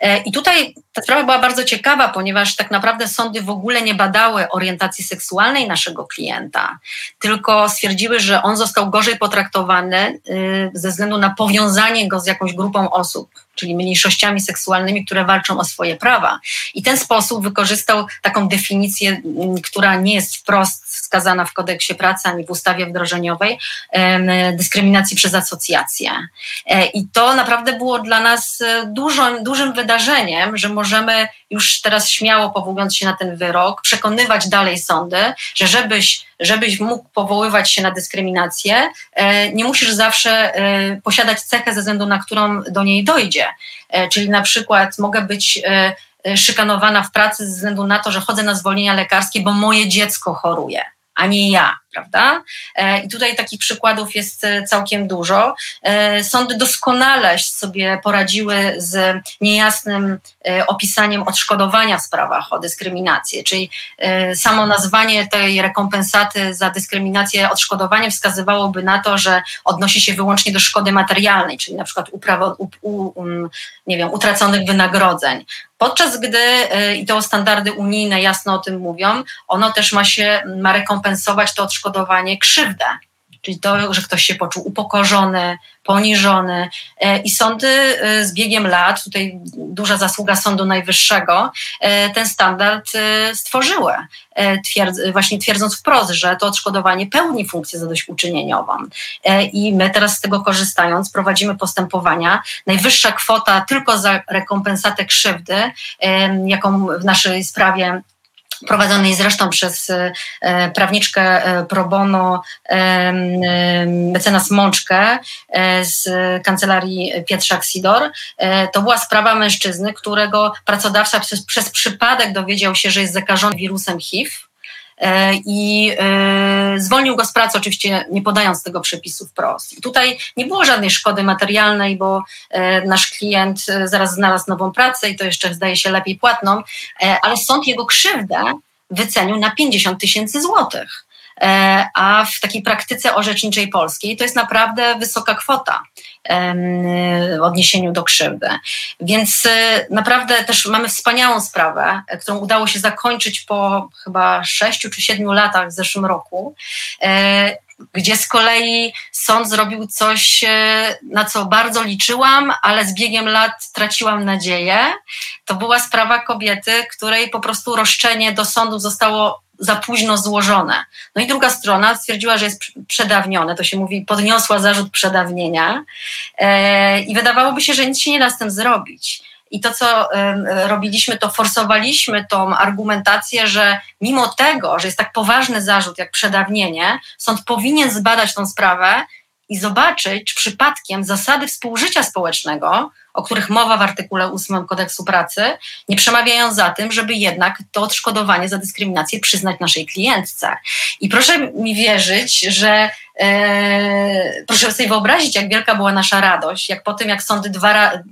E, I tutaj ta sprawa była bardzo ciekawa, ponieważ tak naprawdę sądy w ogóle nie badały orientacji seksualnej naszego klienta, tylko stwierdziły, że on został gorzej potraktowany yy, ze względu na powiązanie go z jakąś grupą osób, czyli mniejszościami seksualnymi, które walczą o swoje prawa. I ten sposób wykorzystał taką definicję, yy, która nie jest wprost wskazana w kodeksie pracy ani w ustawie wdrożeniowej, yy, dyskryminacji przez asocjację. Yy, I to naprawdę było dla nas dużym, dużym wydarzeniem, że możemy już teraz śmiało, powołując się na ten wyrok, przekonywać dalej sądy, że żebyś, żebyś mógł powoływać się na dyskryminację, nie musisz zawsze posiadać cechę, ze względu na którą do niej dojdzie. Czyli na przykład mogę być szykanowana w pracy ze względu na to, że chodzę na zwolnienia lekarskie, bo moje dziecko choruje, a nie ja. prawda? I tutaj takich przykładów jest całkiem dużo. Sądy doskonale sobie poradziły z niejasnym opisaniem odszkodowania w sprawach o dyskryminację, czyli samo nazwanie tej rekompensaty za dyskryminację odszkodowaniem wskazywałoby na to, że odnosi się wyłącznie do szkody materialnej, czyli na przykład uprawa, u, u, nie wiem, utraconych wynagrodzeń. Podczas gdy, i to standardy unijne jasno o tym mówią, ono też ma się, ma rekompensować to odszkodowanie krzywdę. Czyli to, że ktoś się poczuł upokorzony, poniżony. I sądy z biegiem lat, tutaj duża zasługa Sądu Najwyższego, ten standard stworzyły, twierdz- właśnie twierdząc wprost, że to odszkodowanie pełni funkcję zadośćuczynieniową. I my teraz z tego korzystając prowadzimy postępowania. Najwyższa kwota tylko za rekompensatę krzywdy, jaką w naszej sprawie prowadzonej zresztą przez e, prawniczkę e, pro bono e, e, mecenas Mączkę e, z kancelarii Pietrzak-Sidor. E, to była sprawa mężczyzny, którego pracodawca przez, przez przypadek dowiedział się, że jest zakażony wirusem H I V. I y, zwolnił go z pracy, oczywiście nie podając tego przepisu wprost. I tutaj nie było żadnej szkody materialnej, bo y, nasz klient y, zaraz znalazł nową pracę i to jeszcze zdaje się lepiej płatną, y, ale sąd jego krzywdę wycenił na pięćdziesiąt tysięcy złotych. Y, a w takiej praktyce orzeczniczej polskiej to jest naprawdę wysoka kwota w odniesieniu do krzywdy. Więc naprawdę też mamy wspaniałą sprawę, którą udało się zakończyć po chyba sześciu czy siedmiu latach w zeszłym roku, gdzie z kolei sąd zrobił coś, na co bardzo liczyłam, ale z biegiem lat traciłam nadzieję. To była sprawa kobiety, której po prostu roszczenie do sądu zostało za późno złożone. No i druga strona stwierdziła, że jest przedawnione, to się mówi, podniosła zarzut przedawnienia e, i wydawałoby się, że nic się nie da z tym zrobić. I to, co e, robiliśmy, to forsowaliśmy tą argumentację, że mimo tego, że jest tak poważny zarzut jak przedawnienie, sąd powinien zbadać tą sprawę i zobaczyć, czy przypadkiem zasady współżycia społecznego, o których mowa w artykule ósmym Kodeksu Pracy, nie przemawiają za tym, żeby jednak to odszkodowanie za dyskryminację przyznać naszej klientce. I proszę mi wierzyć, że e, proszę sobie wyobrazić, jak wielka była nasza radość, jak po tym, jak sądy dwa razy,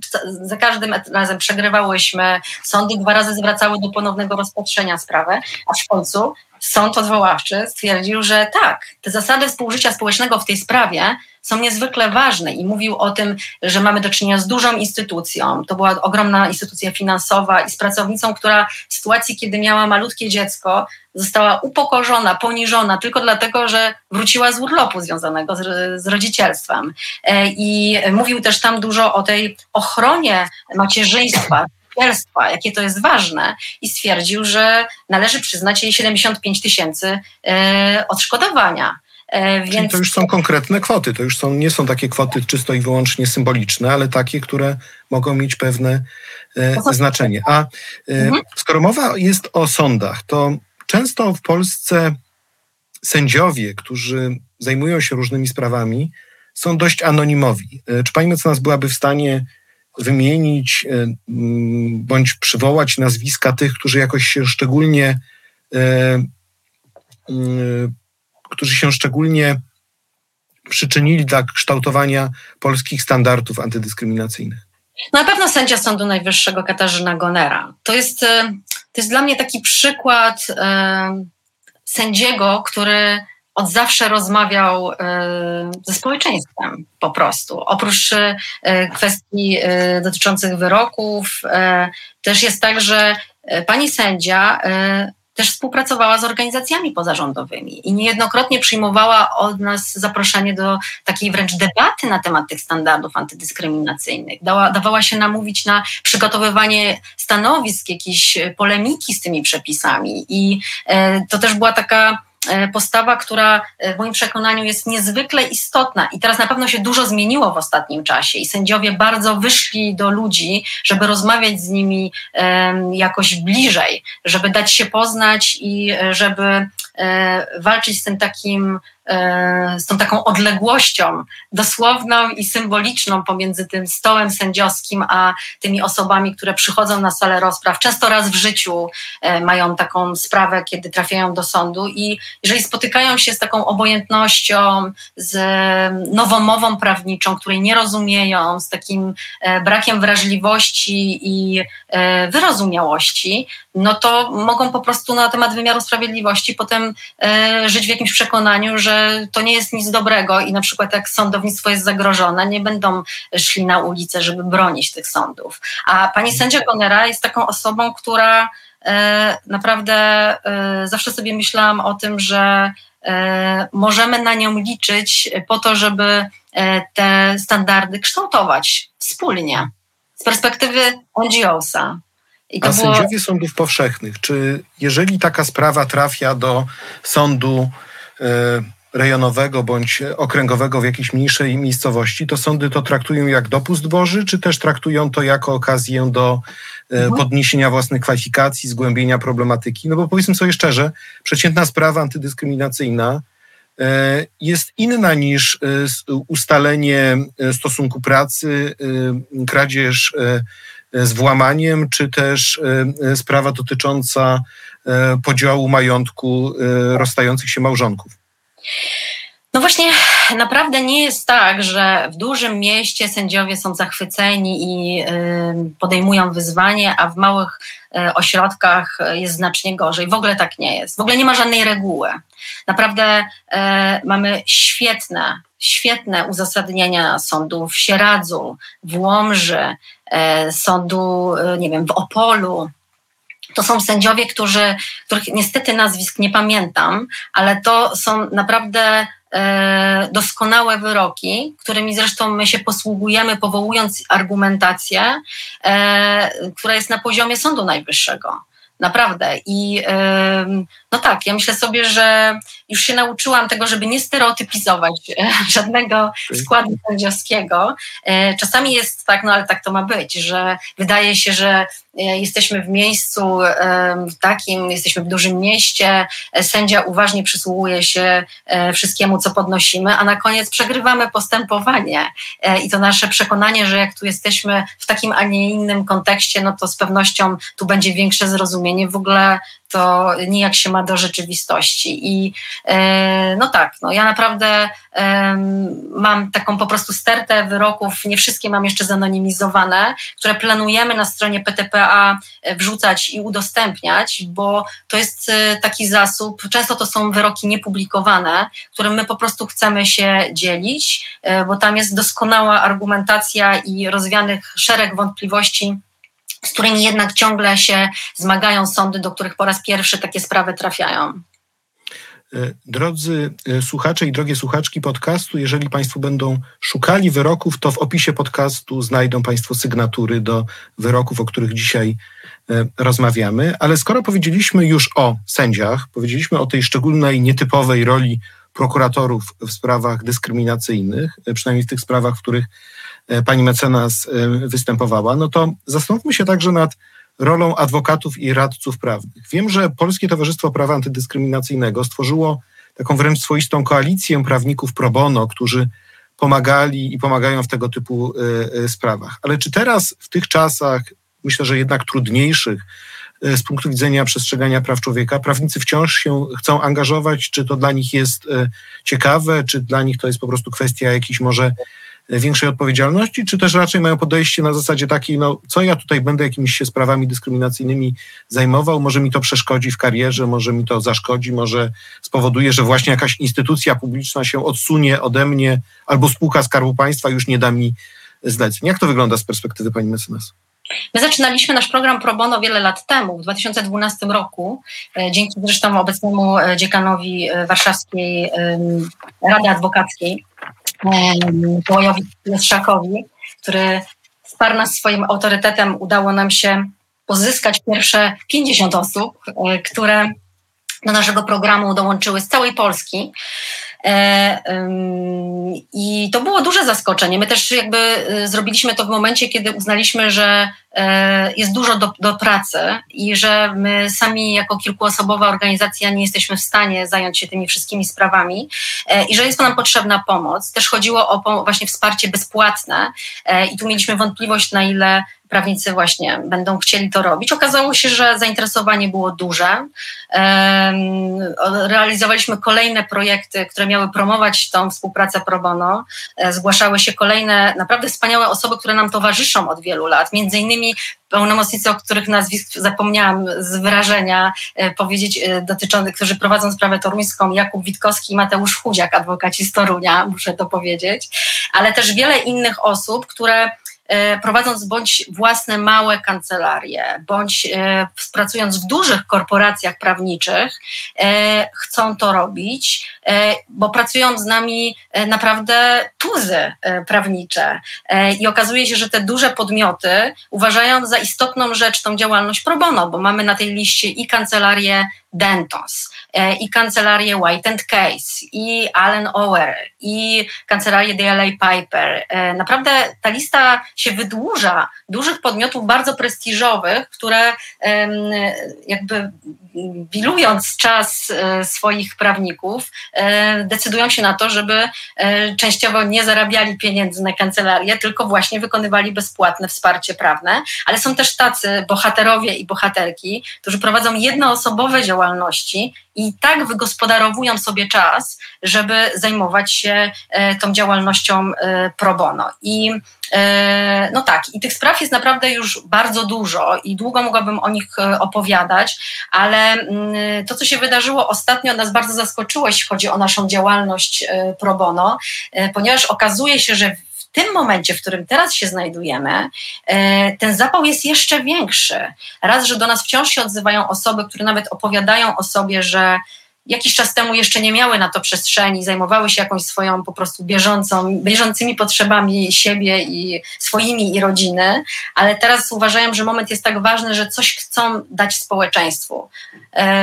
za każdym razem przegrywałyśmy, sądy dwa razy zwracały do ponownego rozpatrzenia sprawę, a w końcu sąd odwoławczy stwierdził, że tak, te zasady współżycia społecznego w tej sprawie są niezwykle ważne i mówił o tym, że mamy do czynienia z dużą instytucją. To była ogromna instytucja finansowa i z pracownicą, która w sytuacji, kiedy miała malutkie dziecko, została upokorzona, poniżona tylko dlatego, że wróciła z urlopu związanego z, z rodzicielstwem. I mówił też tam dużo o tej ochronie macierzyństwa, jakie to jest ważne i stwierdził, że należy przyznać jej siedemdziesiąt pięć tysięcy e, odszkodowania. E, więc... Czyli to już są konkretne kwoty, to już są, nie są takie kwoty czysto i wyłącznie symboliczne, ale takie, które mogą mieć pewne e, znaczenie. A e, mhm. skoro mowa jest o sądach, to często w Polsce sędziowie, którzy zajmują się różnymi sprawami, są dość anonimowi. E, czy pani mecenas byłaby w stanie wymienić bądź przywołać nazwiska tych, którzy jakoś się szczególnie e, e, którzy się szczególnie przyczynili do kształtowania polskich standardów antydyskryminacyjnych? Na pewno sędzia Sądu Najwyższego Katarzyna Gonera. To jest, to jest dla mnie taki przykład e, sędziego, który od zawsze rozmawiał ze społeczeństwem po prostu. Oprócz kwestii dotyczących wyroków, też jest tak, że pani sędzia też współpracowała z organizacjami pozarządowymi i niejednokrotnie przyjmowała od nas zaproszenie do takiej wręcz debaty na temat tych standardów antydyskryminacyjnych. Dała, dawała się namówić na przygotowywanie stanowisk, jakieś polemiki z tymi przepisami i to też była taka postawa, która w moim przekonaniu jest niezwykle istotna i teraz na pewno się dużo zmieniło w ostatnim czasie i sędziowie bardzo wyszli do ludzi, żeby rozmawiać z nimi jakoś bliżej, żeby dać się poznać i żeby walczyć z tym takim z tą taką odległością dosłowną i symboliczną pomiędzy tym stołem sędziowskim a tymi osobami, które przychodzą na salę rozpraw. Często raz w życiu mają taką sprawę, kiedy trafiają do sądu i jeżeli spotykają się z taką obojętnością, z nowomową prawniczą, której nie rozumieją, z takim brakiem wrażliwości i wyrozumiałości, no to mogą po prostu na temat wymiaru sprawiedliwości potem żyć w jakimś przekonaniu, że to nie jest nic dobrego i na przykład jak sądownictwo jest zagrożone, nie będą szli na ulicę, żeby bronić tych sądów. A pani sędzia Gonera jest taką osobą, która e, naprawdę e, zawsze sobie myślałam o tym, że e, możemy na nią liczyć po to, żeby e, te standardy kształtować wspólnie z perspektywy en dżi o sa. I to A było... sędziowie sądów powszechnych, czy jeżeli taka sprawa trafia do sądu rejonowego bądź okręgowego w jakiejś mniejszej miejscowości, to sądy to traktują jak dopust boży, czy też traktują to jako okazję do podniesienia własnych kwalifikacji, zgłębienia problematyki? No bo powiedzmy sobie szczerze, przeciętna sprawa antydyskryminacyjna jest inna niż ustalenie stosunku pracy, kradzież z włamaniem, czy też sprawa dotycząca podziału majątku rozstających się małżonków. No właśnie, naprawdę nie jest tak, że w dużym mieście sędziowie są zachwyceni i podejmują wyzwanie, a w małych ośrodkach jest znacznie gorzej. W ogóle tak nie jest. W ogóle nie ma żadnej reguły. Naprawdę mamy świetne, świetne uzasadnienia sądu w Sieradzu, w Łomży, sądu, nie wiem, w Opolu. To są sędziowie, którzy, których niestety nazwisk nie pamiętam, ale to są naprawdę e, doskonałe wyroki, którymi zresztą my się posługujemy, powołując argumentację, e, która jest na poziomie Sądu Najwyższego. Naprawdę. I no tak, ja myślę sobie, że już się nauczyłam tego, żeby nie stereotypizować żadnego składu sędziowskiego. Czasami jest tak, no ale tak to ma być, że wydaje się, że jesteśmy w miejscu takim, jesteśmy w dużym mieście, sędzia uważnie przysłuchuje się wszystkiemu, co podnosimy, a na koniec przegrywamy postępowanie. I to nasze przekonanie, że jak tu jesteśmy w takim, a nie innym kontekście, no to z pewnością tu będzie większe zrozumienie. Nie w ogóle to nijak się ma do rzeczywistości. I e, no tak, no ja naprawdę e, mam taką po prostu stertę wyroków, nie wszystkie mam jeszcze zanonimizowane, które planujemy na stronie P T P A wrzucać i udostępniać, bo to jest taki zasób, często to są wyroki niepublikowane, którym my po prostu chcemy się dzielić, e, bo tam jest doskonała argumentacja i rozwianych szereg wątpliwości, z którymi jednak ciągle się zmagają sądy, do których po raz pierwszy takie sprawy trafiają. Drodzy słuchacze i drogie słuchaczki podcastu, jeżeli Państwo będą szukali wyroków, to w opisie podcastu znajdą Państwo sygnatury do wyroków, o których dzisiaj rozmawiamy. Ale skoro powiedzieliśmy już o sędziach, powiedzieliśmy o tej szczególnej, nietypowej roli prokuratorów w sprawach dyskryminacyjnych, przynajmniej w tych sprawach, w których pani mecenas występowała, no to zastanówmy się także nad rolą adwokatów i radców prawnych. Wiem, że Polskie Towarzystwo Prawa Antydyskryminacyjnego stworzyło taką wręcz swoistą koalicję prawników pro bono, którzy pomagali i pomagają w tego typu sprawach. Ale czy teraz w tych czasach, myślę, że jednak trudniejszych z punktu widzenia przestrzegania praw człowieka, prawnicy wciąż się chcą angażować? Czy to dla nich jest ciekawe, czy dla nich to jest po prostu kwestia jakichś może większej odpowiedzialności, czy też raczej mają podejście na zasadzie takiej, no co ja tutaj będę jakimiś się sprawami dyskryminacyjnymi zajmował, może mi to przeszkodzi w karierze, może mi to zaszkodzi, może spowoduje, że właśnie jakaś instytucja publiczna się odsunie ode mnie albo spółka Skarbu Państwa już nie da mi zleceń. Jak to wygląda z perspektywy pani mecenas? My zaczynaliśmy nasz program pro bono wiele lat temu, w dwa tysiące dwunastym roku, dzięki zresztą obecnemu dziekanowi Warszawskiej Rady Adwokackiej, Bojowi Jostrzakowi, który wsparł nas swoim autorytetem, udało nam się pozyskać pierwsze pięćdziesiąt osób, które do naszego programu dołączyły z całej Polski. I to było duże zaskoczenie. My też jakby zrobiliśmy to w momencie, kiedy uznaliśmy, że jest dużo do, do pracy i że my sami jako kilkuosobowa organizacja nie jesteśmy w stanie zająć się tymi wszystkimi sprawami i że jest nam potrzebna pomoc. Też chodziło o pom- właśnie wsparcie bezpłatne i tu mieliśmy wątpliwość, na ile prawnicy właśnie będą chcieli to robić. Okazało się, że zainteresowanie było duże. Realizowaliśmy kolejne projekty, które miały promować tą współpracę pro bono. Zgłaszały się kolejne naprawdę wspaniałe osoby, które nam towarzyszą od wielu lat. Między innymi pełnomocnicy, o których nazwisk zapomniałam z wyrażenia powiedzieć, dotyczących, którzy prowadzą sprawę toruńską, Jakub Witkowski i Mateusz Chudziak, adwokaci z Torunia, muszę to powiedzieć. Ale też wiele innych osób, które prowadząc bądź własne małe kancelarie, bądź pracując w dużych korporacjach prawniczych, chcą to robić, bo pracują z nami naprawdę tuzy prawnicze i okazuje się, że te duże podmioty uważają za istotną rzecz tą działalność pro bono, bo mamy na tej liście i kancelarię Dentons, i kancelarię White and Case, i Allen Ower, i kancelarię D L A Piper. Naprawdę ta lista się wydłuża dużych podmiotów bardzo prestiżowych, które jakby bilując czas swoich prawników decydują się na to, żeby częściowo nie zarabiali pieniędzy na kancelarię, tylko właśnie wykonywali bezpłatne wsparcie prawne. Ale są też tacy bohaterowie i bohaterki, którzy prowadzą jednoosobowe działalności i tak wygospodarowują sobie czas, żeby zajmować się tą działalnością pro bono. I no tak, i tych spraw jest naprawdę już bardzo dużo i długo mogłabym o nich opowiadać, ale to, co się wydarzyło ostatnio, nas bardzo zaskoczyło, jeśli chodzi o naszą działalność pro bono, ponieważ okazuje się, że w tym momencie, w którym teraz się znajdujemy, ten zapał jest jeszcze większy. Raz, że do nas wciąż się odzywają osoby, które nawet opowiadają o sobie, że jakiś czas temu jeszcze nie miały na to przestrzeni, zajmowały się jakąś swoją po prostu bieżącą, bieżącymi potrzebami siebie i swoimi i rodziny, ale teraz uważają, że moment jest tak ważny, że coś chcą dać społeczeństwu.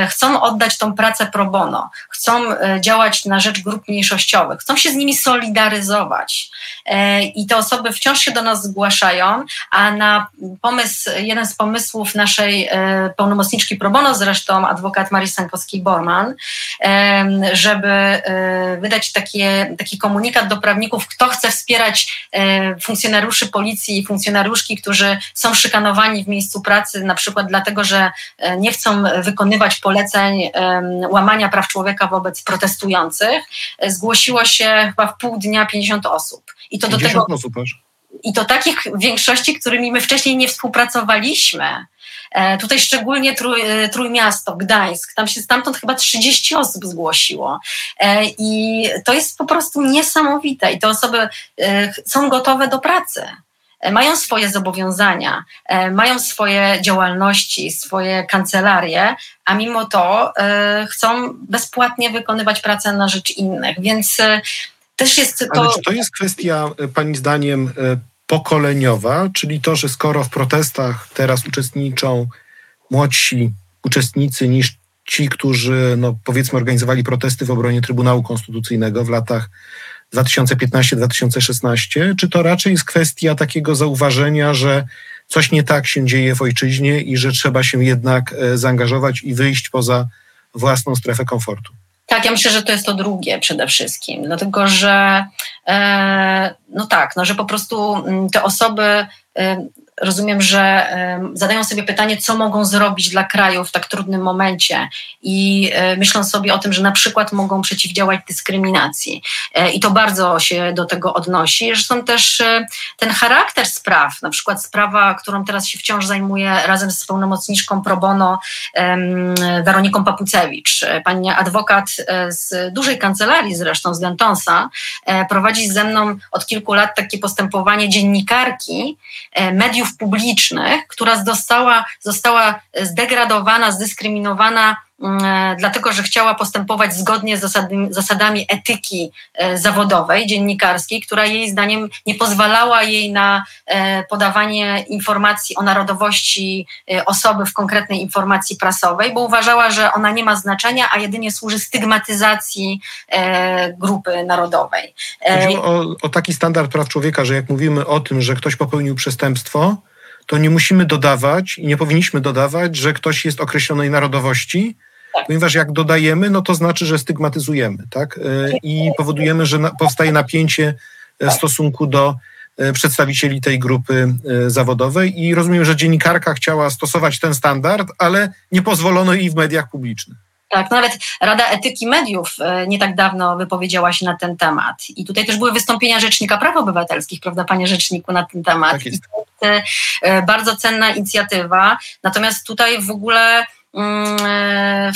Chcą oddać tą pracę pro bono, chcą działać na rzecz grup mniejszościowych, chcą się z nimi solidaryzować i te osoby wciąż się do nas zgłaszają, a na pomysł, jeden z pomysłów naszej pełnomocniczki pro bono, zresztą adwokat Marii Sankowskiej-Borman, żeby wydać takie, taki komunikat do prawników, kto chce wspierać funkcjonariuszy policji i funkcjonariuszki, którzy są szykanowani w miejscu pracy, na przykład dlatego, że nie chcą wykonywać poleceń łamania praw człowieka wobec protestujących. Zgłosiło się chyba w pół dnia pięćdziesiąt osób. I to do tego osób aż. I to takich większości, którymi my wcześniej nie współpracowaliśmy. E, tutaj szczególnie trój, Trójmiasto, Gdańsk, tam się stamtąd chyba trzydzieści osób zgłosiło. E, I to jest po prostu niesamowite. I te osoby e, są gotowe do pracy. Mają swoje zobowiązania, mają swoje działalności, swoje kancelarie, a mimo to chcą bezpłatnie wykonywać pracę na rzecz innych. Więc też jest to... Ale czy to jest kwestia, pani zdaniem, pokoleniowa? Czyli to, że skoro w protestach teraz uczestniczą młodsi uczestnicy niż ci, którzy, no powiedzmy, organizowali protesty w obronie Trybunału Konstytucyjnego w latach dwa tysiące piętnastym do dwa tysiące szesnastego, czy to raczej jest kwestia takiego zauważenia, że coś nie tak się dzieje w ojczyźnie i że trzeba się jednak zaangażować i wyjść poza własną strefę komfortu? Tak, ja myślę, że to jest to drugie przede wszystkim, dlatego że e, no tak, no, że po prostu te osoby... E, Rozumiem, że zadają sobie pytanie, co mogą zrobić dla kraju w tak trudnym momencie i myślą sobie o tym, że na przykład mogą przeciwdziałać dyskryminacji i to bardzo się do tego odnosi. Zresztą też ten charakter spraw, na przykład sprawa, którą teraz się wciąż zajmuję razem z pełnomocniczką pro bono Weroniką Papucewicz, pani adwokat z dużej kancelarii zresztą z Dentonsa, prowadzi ze mną od kilku lat takie postępowanie dziennikarki mediów publicznych, która została, została zdegradowana, zdyskryminowana dlatego że chciała postępować zgodnie z zasadami, zasadami etyki zawodowej, dziennikarskiej, która jej zdaniem nie pozwalała jej na podawanie informacji o narodowości osoby w konkretnej informacji prasowej, bo uważała, że ona nie ma znaczenia, a jedynie służy stygmatyzacji grupy narodowej. Chodziło o, o taki standard praw człowieka, że jak mówimy o tym, że ktoś popełnił przestępstwo, to nie musimy dodawać i nie powinniśmy dodawać, że ktoś jest określonej narodowości, ponieważ jak dodajemy, no to znaczy, że stygmatyzujemy, tak? I powodujemy, że powstaje napięcie w stosunku do przedstawicieli tej grupy zawodowej i rozumiem, że dziennikarka chciała stosować ten standard, ale nie pozwolono jej w mediach publicznych. Tak, nawet Rada Etyki Mediów nie tak dawno wypowiedziała się na ten temat. I tutaj też były wystąpienia Rzecznika Praw Obywatelskich, prawda, panie rzeczniku, na ten temat. Tak jest. I to jest bardzo cenna inicjatywa. Natomiast tutaj w ogóle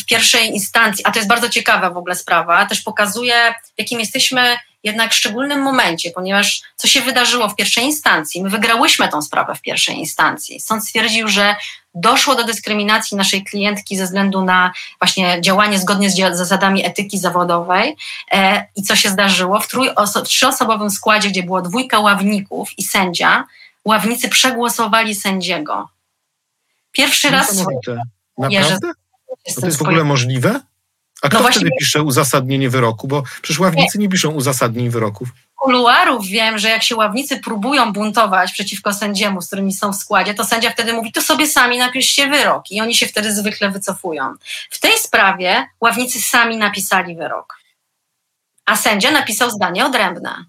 w pierwszej instancji, a to jest bardzo ciekawa w ogóle sprawa, też pokazuje, w jakim jesteśmy jednak szczególnym momencie, ponieważ co się wydarzyło w pierwszej instancji? My wygrałyśmy tą sprawę w pierwszej instancji. Sąd stwierdził, że doszło do dyskryminacji naszej klientki ze względu na właśnie działanie zgodnie z zasadami etyki zawodowej. E, I co się zdarzyło? W, trójoso- w trzyosobowym składzie, gdzie było dwójka ławników i sędzia, ławnicy przegłosowali sędziego. Pierwszy raz... Naprawdę? No to jest w ogóle możliwe? A kto no wtedy właśnie... pisze uzasadnienie wyroku? Bo przecież ławnicy nie piszą uzasadnień wyroków. Kuluarów wiem, że jak się ławnicy próbują buntować przeciwko sędziemu, z którymi są w składzie, to sędzia wtedy mówi, to sobie sami napiszcie wyrok. I oni się wtedy zwykle wycofują. W tej sprawie ławnicy sami napisali wyrok. A sędzia napisał zdanie odrębne.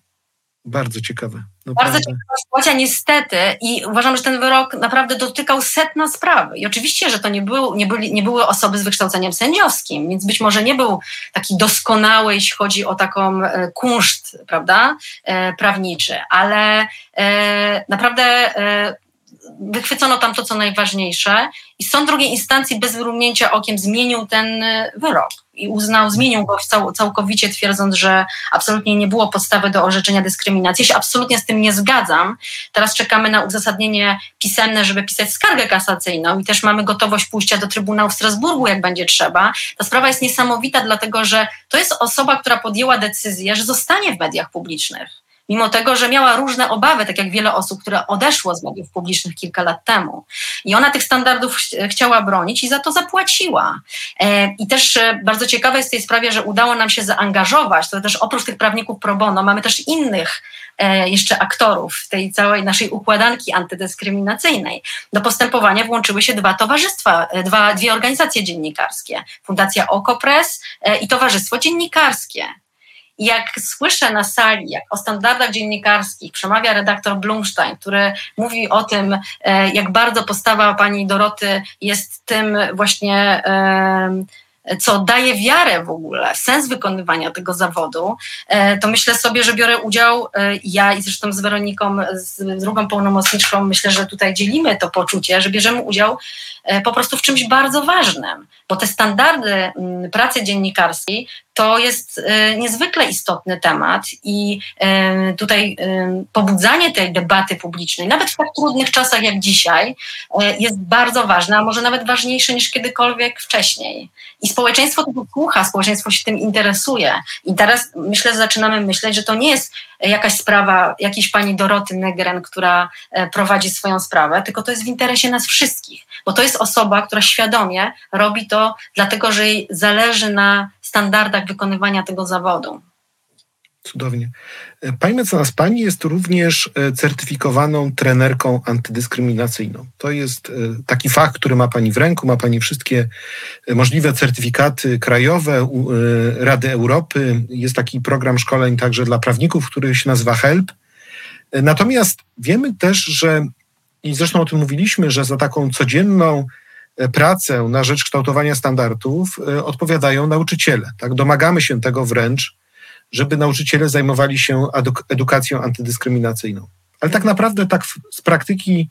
Bardzo ciekawe. No Bardzo prawda. ciekawa sytuacja niestety i uważam, że ten wyrok naprawdę dotykał setna sprawy. I oczywiście, że to nie, był, nie, byli, nie były osoby z wykształceniem sędziowskim, więc być może nie był taki doskonały, jeśli chodzi o taką kunszt, prawda, e, prawniczy, ale e, naprawdę e, wychwycono tam to, co najważniejsze i sąd drugiej instancji bez mrugnięcia okiem zmienił ten wyrok i uznał, zmienił go cał, całkowicie, twierdząc, że absolutnie nie było podstawy do orzeczenia dyskryminacji. Ja się absolutnie z tym nie zgadzam. Teraz czekamy na uzasadnienie pisemne, żeby pisać skargę kasacyjną i też mamy gotowość pójścia do Trybunału w Strasburgu, jak będzie trzeba. Ta sprawa jest niesamowita, dlatego że to jest osoba, która podjęła decyzję, że zostanie w mediach publicznych. Mimo tego, że miała różne obawy, tak jak wiele osób, które odeszło z mediów publicznych kilka lat temu. I ona tych standardów chciała bronić i za to zapłaciła. I też bardzo ciekawe jest w tej sprawie, że udało nam się zaangażować, to też oprócz tych prawników pro bono, mamy też innych jeszcze aktorów w tej całej naszej układanki antydyskryminacyjnej. Do postępowania włączyły się dwa towarzystwa, dwa, dwie organizacje dziennikarskie. Fundacja Oko Press i Towarzystwo Dziennikarskie. Jak słyszę na sali, jak o standardach dziennikarskich przemawia redaktor Blumstein, który mówi o tym, jak bardzo postawa pani Doroty jest tym właśnie, co daje wiarę w ogóle, sens wykonywania tego zawodu, to myślę sobie, że biorę udział ja i zresztą z Weroniką, z drugą pełnomocniczką, myślę, że tutaj dzielimy to poczucie, że bierzemy udział po prostu w czymś bardzo ważnym, bo te standardy pracy dziennikarskiej to jest niezwykle istotny temat i tutaj pobudzanie tej debaty publicznej, nawet w tak trudnych czasach jak dzisiaj, jest bardzo ważne, a może nawet ważniejsze niż kiedykolwiek wcześniej. I społeczeństwo tego słucha, społeczeństwo się tym interesuje. I teraz myślę, że zaczynamy myśleć, że to nie jest jakaś sprawa jakiejś pani Doroty Negren, która prowadzi swoją sprawę, tylko to jest w interesie nas wszystkich. Bo to jest osoba, która świadomie robi to dlatego, że jej zależy na standardach wykonywania tego zawodu. Cudownie. Pani mecenas, pani jest również certyfikowaną trenerką antydyskryminacyjną. To jest taki fach, który ma pani w ręku, ma pani wszystkie możliwe certyfikaty krajowe Rady Europy. Jest taki program szkoleń także dla prawników, który się nazywa HELP. Natomiast wiemy też, że i zresztą o tym mówiliśmy, że za taką codzienną pracę na rzecz kształtowania standardów odpowiadają nauczyciele. Tak? Domagamy się tego wręcz, żeby nauczyciele zajmowali się edukacją antydyskryminacyjną. Ale tak naprawdę tak z praktyki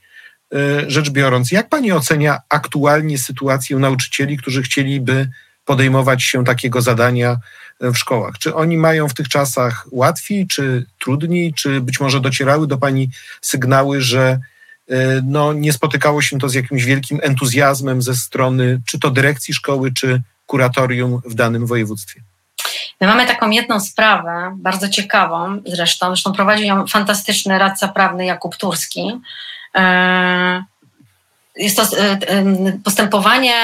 rzecz biorąc, jak pani ocenia aktualnie sytuację nauczycieli, którzy chcieliby podejmować się takiego zadania w szkołach? Czy oni mają w tych czasach łatwiej, czy trudniej, czy być może docierały do pani sygnały, że no, nie spotykało się to z jakimś wielkim entuzjazmem ze strony czy to dyrekcji szkoły, czy kuratorium w danym województwie. My mamy taką jedną sprawę, bardzo ciekawą zresztą, zresztą prowadził ją fantastyczny radca prawny Jakub Turski. Jest to postępowanie,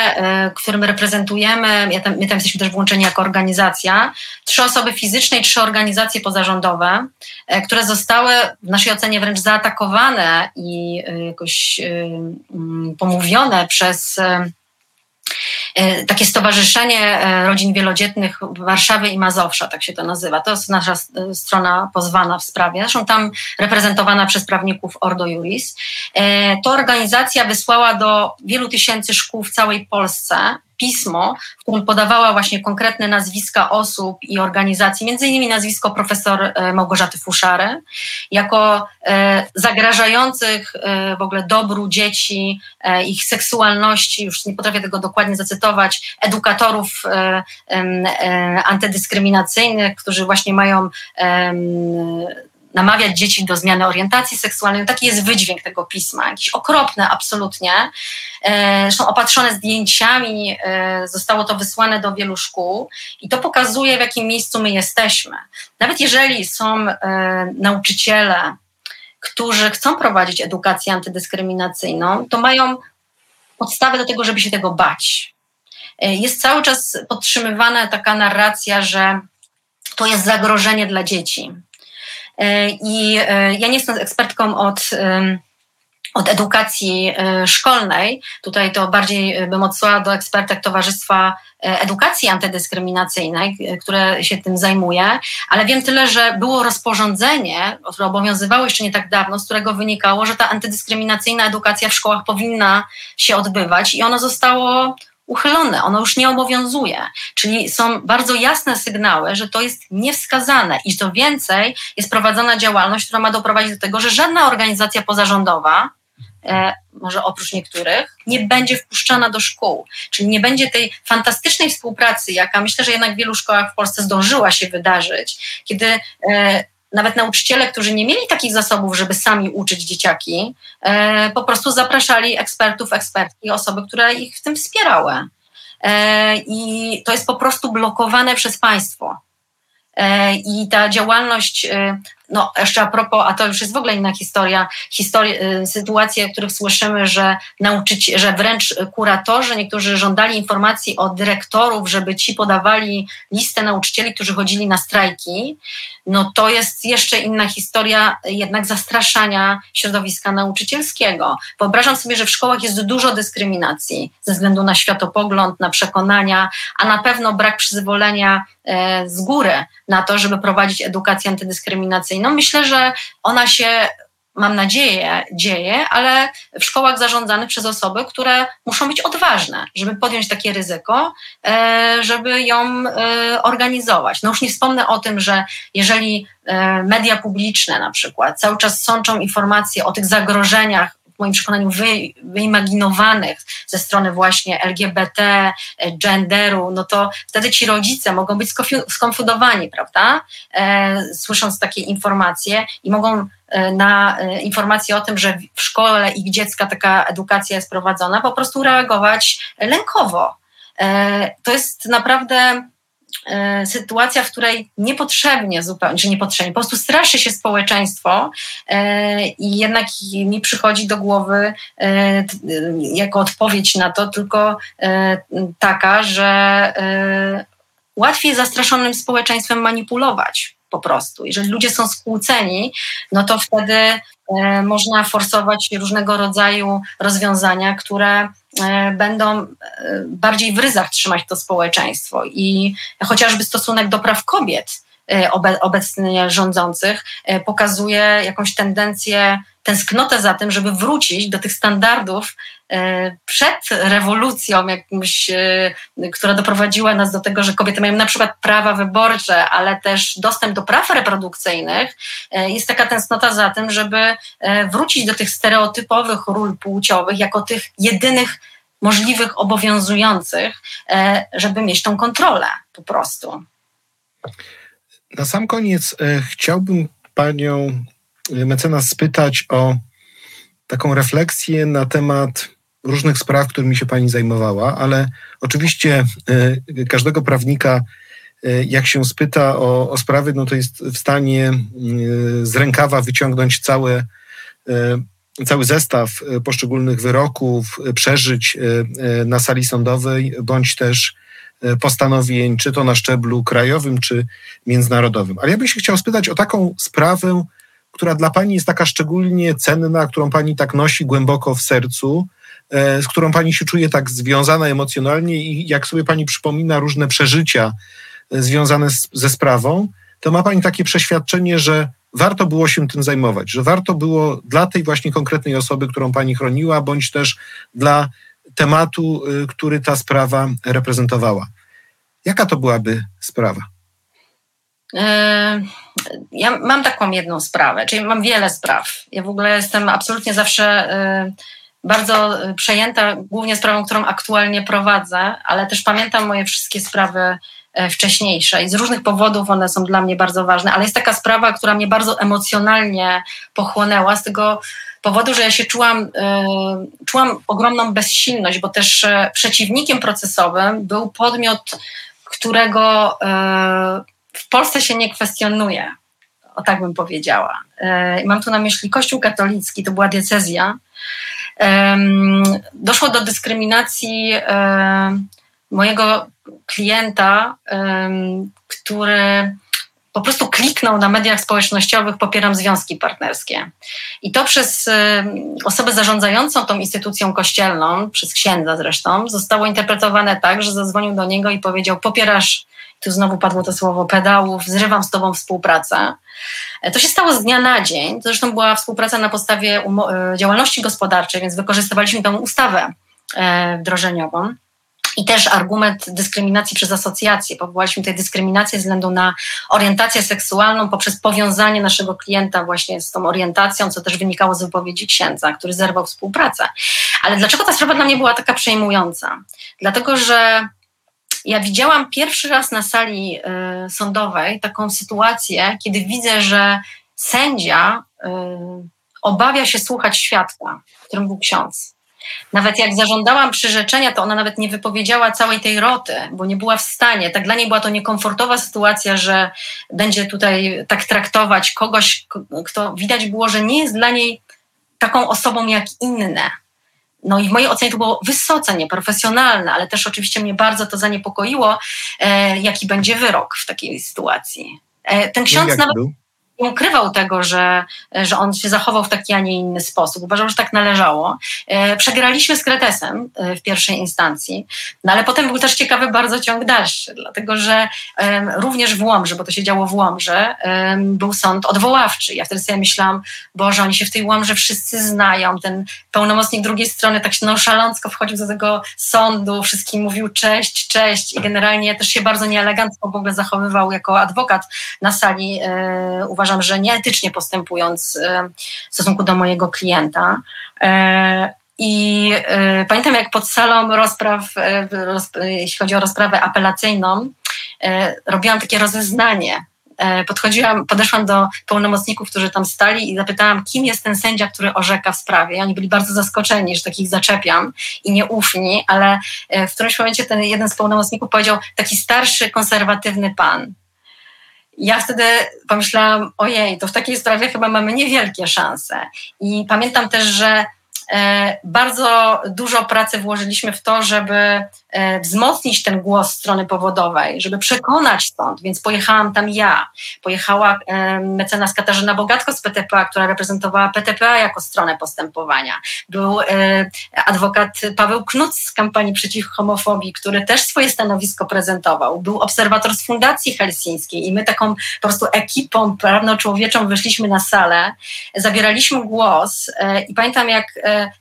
którym reprezentujemy, ja tam, my tam jesteśmy też włączeni jako organizacja, trzy osoby fizyczne i trzy organizacje pozarządowe, które zostały w naszej ocenie wręcz zaatakowane i jakoś pomówione przez takie Stowarzyszenie Rodzin Wielodzietnych Warszawy i Mazowsza, tak się to nazywa. To jest nasza strona pozwana w sprawie. Zresztą tam reprezentowana przez prawników Ordo Iuris. To organizacja wysłała do wielu tysięcy szkół w całej Polsce pismo, w którym podawała właśnie konkretne nazwiska osób i organizacji, między innymi nazwisko profesor Małgorzaty Fuszary, jako zagrażających w ogóle dobru dzieci, ich seksualności, już nie potrafię tego dokładnie zacytować, edukatorów antydyskryminacyjnych, którzy właśnie mają namawiać dzieci do zmiany orientacji seksualnej. Taki jest wydźwięk tego pisma. Jakiś okropny absolutnie. Zresztą opatrzone zdjęciami zostało to wysłane do wielu szkół i to pokazuje, w jakim miejscu my jesteśmy. Nawet jeżeli są nauczyciele, którzy chcą prowadzić edukację antydyskryminacyjną, to mają podstawę do tego, żeby się tego bać. Jest cały czas podtrzymywana taka narracja, że to jest zagrożenie dla dzieci. I ja nie jestem ekspertką od, od edukacji szkolnej. Tutaj to bardziej bym odsyłała do ekspertek Towarzystwa Edukacji Antydyskryminacyjnej, które się tym zajmuje, ale wiem tyle, że było rozporządzenie, które obowiązywało jeszcze nie tak dawno, z którego wynikało, że ta antydyskryminacyjna edukacja w szkołach powinna się odbywać i ono zostało uchylone, ono już nie obowiązuje. Czyli są bardzo jasne sygnały, że to jest niewskazane i co więcej, jest prowadzona działalność, która ma doprowadzić do tego, że żadna organizacja pozarządowa, e, może oprócz niektórych, nie będzie wpuszczana do szkół. Czyli nie będzie tej fantastycznej współpracy, jaka myślę, że jednak w wielu szkołach w Polsce zdążyła się wydarzyć, kiedy e, nawet nauczyciele, którzy nie mieli takich zasobów, żeby sami uczyć dzieciaki, po prostu zapraszali ekspertów, ekspertki, osoby, które ich w tym wspierały. I to jest po prostu blokowane przez państwo. I ta działalność, no jeszcze a propos, a to już jest w ogóle inna historia, historia sytuacje, o których słyszymy, że, nauczyci- że wręcz kuratorzy, niektórzy żądali informacji od dyrektorów, żeby ci podawali listę nauczycieli, którzy chodzili na strajki, no to jest jeszcze inna historia jednak zastraszania środowiska nauczycielskiego. Wyobrażam sobie, że w szkołach jest dużo dyskryminacji ze względu na światopogląd, na przekonania, a na pewno brak przyzwolenia z góry na to, żeby prowadzić edukację antydyskryminacyjną. Myślę, że ona się, mam nadzieję, dzieje, ale w szkołach zarządzanych przez osoby, które muszą być odważne, żeby podjąć takie ryzyko, żeby ją organizować. No już nie wspomnę o tym, że jeżeli media publiczne na przykład cały czas sączą informacje o tych zagrożeniach, w moim przekonaniu wy, wyimaginowanych ze strony właśnie L G B T, genderu, no to wtedy ci rodzice mogą być skonfundowani, prawda? E, słysząc takie informacje i mogą e, na e, informacje o tym, że w szkole ich dziecka taka edukacja jest prowadzona, po prostu reagować lękowo. E, to jest naprawdę sytuacja, w której niepotrzebnie zupełnie, czy niepotrzebnie, po prostu straszy się społeczeństwo i jednak mi przychodzi do głowy jako odpowiedź na to tylko taka, że łatwiej zastraszonym społeczeństwem manipulować po prostu. Jeżeli ludzie są skłóceni, no to wtedy można forsować różnego rodzaju rozwiązania, które będą bardziej w ryzach trzymać to społeczeństwo i chociażby stosunek do praw kobiet obecnie rządzących pokazuje jakąś tendencję, tęsknotę za tym, żeby wrócić do tych standardów przed rewolucją jakimś, która doprowadziła nas do tego, że kobiety mają na przykład prawa wyborcze, ale też dostęp do praw reprodukcyjnych. Jest taka tęsknota za tym, żeby wrócić do tych stereotypowych ról płciowych jako tych jedynych możliwych obowiązujących, żeby mieć tą kontrolę po prostu. Na sam koniec e, chciałbym panią mecenas spytać o taką refleksję na temat różnych spraw, którymi się pani zajmowała, ale oczywiście y, każdego prawnika, y, jak się spyta o, o sprawy, no to jest w stanie y, z rękawa wyciągnąć całe, y, cały zestaw poszczególnych wyroków, przeżyć y, y, na sali sądowej, bądź też postanowień, czy to na szczeblu krajowym, czy międzynarodowym. Ale ja bym się chciał spytać o taką sprawę, która dla pani jest taka szczególnie cenna, którą pani tak nosi głęboko w sercu, z którą pani się czuje tak związana emocjonalnie i jak sobie pani przypomina różne przeżycia związane z, ze sprawą, to ma pani takie przeświadczenie, że warto było się tym zajmować, że warto było dla tej właśnie konkretnej osoby, którą pani chroniła, bądź też dla tematu, który ta sprawa reprezentowała. Jaka to byłaby sprawa? Ja mam taką jedną sprawę, czyli mam wiele spraw. Ja w ogóle jestem absolutnie zawsze bardzo przejęta głównie sprawą, którą aktualnie prowadzę, ale też pamiętam moje wszystkie sprawy wcześniejsze i z różnych powodów one są dla mnie bardzo ważne, ale jest taka sprawa, która mnie bardzo emocjonalnie pochłonęła z tego powodu, że ja się czułam, y, czułam ogromną bezsilność, bo też y, przeciwnikiem procesowym był podmiot, którego y, w Polsce się nie kwestionuje, o tak bym powiedziała. Y, mam tu na myśli Kościół katolicki, to była diecezja. Y, doszło do dyskryminacji y, mojego klienta, y, który po prostu kliknął na mediach społecznościowych popieram związki partnerskie. I to przez y, osobę zarządzającą tą instytucją kościelną, przez księdza zresztą, zostało interpretowane tak, że zadzwonił do niego i powiedział popierasz, tu znowu padło to słowo pedałów, zrywam z tobą współpracę. To się stało z dnia na dzień. To zresztą była współpraca na podstawie umo- działalności gospodarczej, więc wykorzystywaliśmy tą ustawę e, wdrożeniową. I też argument dyskryminacji przez asocjację. Powołaliśmy tutaj dyskryminację ze względu na orientację seksualną poprzez powiązanie naszego klienta właśnie z tą orientacją, co też wynikało z wypowiedzi księdza, który zerwał współpracę. Ale dlaczego ta sprawa dla mnie była taka przejmująca? Dlatego, że ja widziałam pierwszy raz na sali y, sądowej taką sytuację, kiedy widzę, że sędzia y, obawia się słuchać świadka, którym był ksiądz. Nawet jak zażądałam przyrzeczenia, to ona nawet nie wypowiedziała całej tej roty, bo nie była w stanie. Tak dla niej była to niekomfortowa sytuacja, że będzie tutaj tak traktować kogoś, kto widać było, że nie jest dla niej taką osobą jak inne. No i w mojej ocenie to było wysoce nieprofesjonalne, ale też oczywiście mnie bardzo to zaniepokoiło, e, jaki będzie wyrok w takiej sytuacji. E, ten ksiądz jak nawet... Był? Nie ukrywał tego, że, że on się zachował w taki, a nie inny sposób. Uważał, że tak należało. Przegraliśmy z kretesem w pierwszej instancji, no ale potem był też ciekawy bardzo ciąg dalszy, dlatego że również w Łomży, bo to się działo w Łomży, był sąd odwoławczy. Ja wtedy sobie myślałam, Boże, oni się w tej Łomży wszyscy znają. Ten pełnomocnik drugiej strony tak się nonszalancko wchodził do tego sądu, wszystkim mówił cześć, cześć i generalnie też się bardzo nieelegancko w ogóle zachowywał jako adwokat na sali. Uważał, że nieetycznie postępując w stosunku do mojego klienta. I pamiętam, jak pod salą rozpraw, jeśli chodzi o rozprawę apelacyjną, robiłam takie rozeznanie. Podchodziłam, podeszłam do pełnomocników, którzy tam stali i zapytałam, kim jest ten sędzia, który orzeka w sprawie. I oni byli bardzo zaskoczeni, że takich zaczepiam i nieufni, ale w którymś momencie ten jeden z pełnomocników powiedział, taki starszy, konserwatywny pan. Ja wtedy pomyślałam, ojej, to w takiej sprawie chyba mamy niewielkie szanse. I pamiętam też, że bardzo dużo pracy włożyliśmy w to, żeby wzmocnić ten głos strony powodowej, żeby przekonać sąd, więc pojechałam tam ja. Pojechała mecenas Katarzyna Bogatko z P T P A, która reprezentowała P T P A jako stronę postępowania. Był adwokat Paweł Knut z kampanii przeciw homofobii, który też swoje stanowisko prezentował. Był obserwator z Fundacji Helsińskiej i my taką po prostu ekipą prawno-człowieczą wyszliśmy na salę, zabieraliśmy głos i pamiętam, jak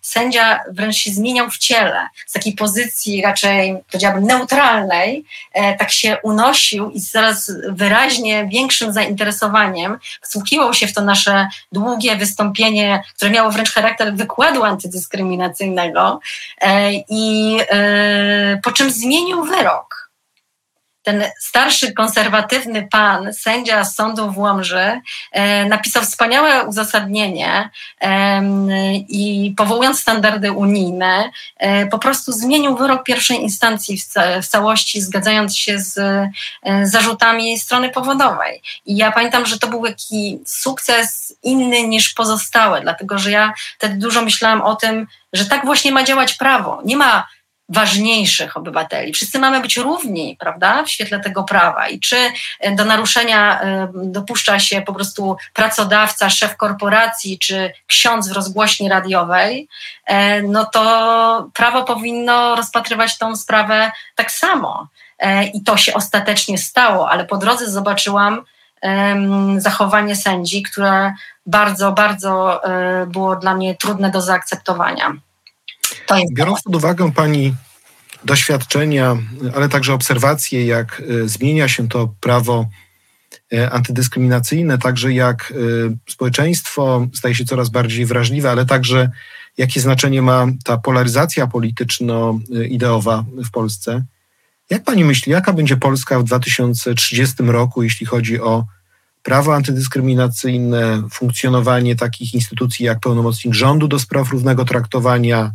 sędzia wręcz się zmieniał w ciele. Z takiej pozycji raczej, powiedziałabym, neutralnej, tak się unosił i coraz wyraźnie większym zainteresowaniem wsłuchiwał się w to nasze długie wystąpienie, które miało wręcz charakter wykładu antydyskryminacyjnego i po czym zmienił wyrok. ten starszy, konserwatywny pan, sędzia z sądu w Łomży, napisał wspaniałe uzasadnienie i powołując standardy unijne, po prostu zmienił wyrok pierwszej instancji w całości, zgadzając się z zarzutami strony powodowej. I ja pamiętam, że to był taki sukces inny niż pozostałe, dlatego że ja wtedy dużo myślałam o tym, że tak właśnie ma działać prawo. Nie ma ważniejszych obywateli. Wszyscy mamy być równi, prawda, w świetle tego prawa. I czy do naruszenia dopuszcza się po prostu pracodawca, szef korporacji, czy ksiądz w rozgłośni radiowej, no to prawo powinno rozpatrywać tą sprawę tak samo. I to się ostatecznie stało, ale po drodze zobaczyłam zachowanie sędzi, które bardzo, bardzo było dla mnie trudne do zaakceptowania. Biorąc pod uwagę Pani doświadczenia, ale także obserwacje, jak zmienia się to prawo antydyskryminacyjne, także jak społeczeństwo staje się coraz bardziej wrażliwe, ale także jakie znaczenie ma ta polaryzacja polityczno-ideowa w Polsce. Jak Pani myśli, jaka będzie Polska w dwa tysiące trzydziestym roku, jeśli chodzi o prawo antydyskryminacyjne, funkcjonowanie takich instytucji jak pełnomocnik rządu do spraw równego traktowania?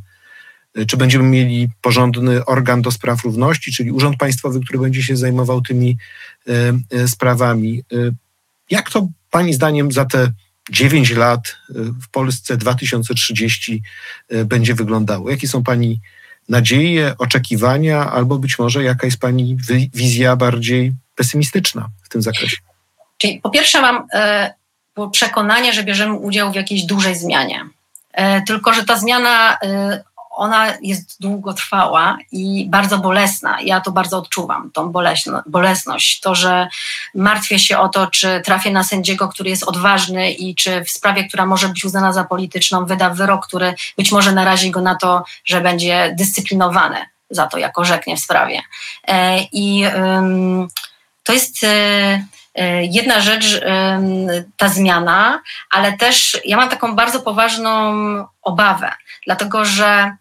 Czy będziemy mieli porządny organ do spraw równości, czyli urząd państwowy, który będzie się zajmował tymi sprawami? Jak to Pani zdaniem za te dziewięć lat w Polsce dwa tysiące trzydziestym będzie wyglądało? Jakie są Pani nadzieje, oczekiwania, albo być może jaka jest Pani wizja bardziej pesymistyczna w tym zakresie? Czyli po pierwsze mam przekonanie, że bierzemy udział w jakiejś dużej zmianie. Tylko że ta zmiana, ona jest długotrwała i bardzo bolesna. Ja to bardzo odczuwam, tą boleśno, bolesność. To, że martwię się o to, czy trafię na sędziego, który jest odważny i czy w sprawie, która może być uznana za polityczną, wyda wyrok, który być może narazi go na to, że będzie dyscyplinowany za to, jak orzeknie w sprawie. I to jest jedna rzecz, ta zmiana, ale też ja mam taką bardzo poważną obawę, dlatego że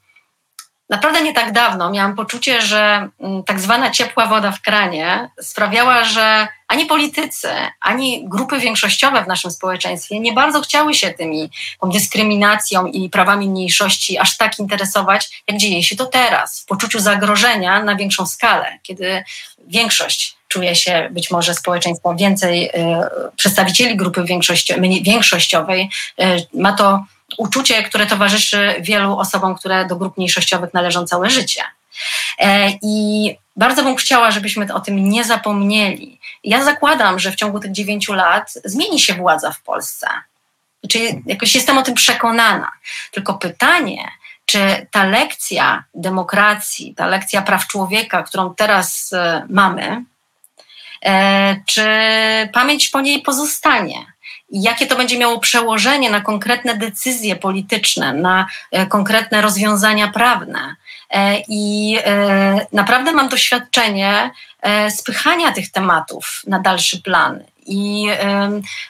naprawdę nie tak dawno miałam poczucie, że tak zwana ciepła woda w kranie sprawiała, że ani politycy, ani grupy większościowe w naszym społeczeństwie nie bardzo chciały się tymi, tą dyskryminacją i prawami mniejszości aż tak interesować, jak dzieje się to teraz, w poczuciu zagrożenia na większą skalę, kiedy większość czuje się być może społeczeństwo więcej y, przedstawicieli grupy większości- większościowej, y, ma to uczucie, które towarzyszy wielu osobom, które do grup mniejszościowych należą całe życie. I bardzo bym chciała, żebyśmy o tym nie zapomnieli. Ja zakładam, że w ciągu tych dziewięciu lat zmieni się władza w Polsce. Czyli jakoś jestem o tym przekonana. Tylko pytanie, czy ta lekcja demokracji, ta lekcja praw człowieka, którą teraz mamy, czy pamięć po niej pozostanie? Jakie to będzie miało przełożenie na konkretne decyzje polityczne, na konkretne rozwiązania prawne. I naprawdę mam doświadczenie spychania tych tematów na dalszy plan. I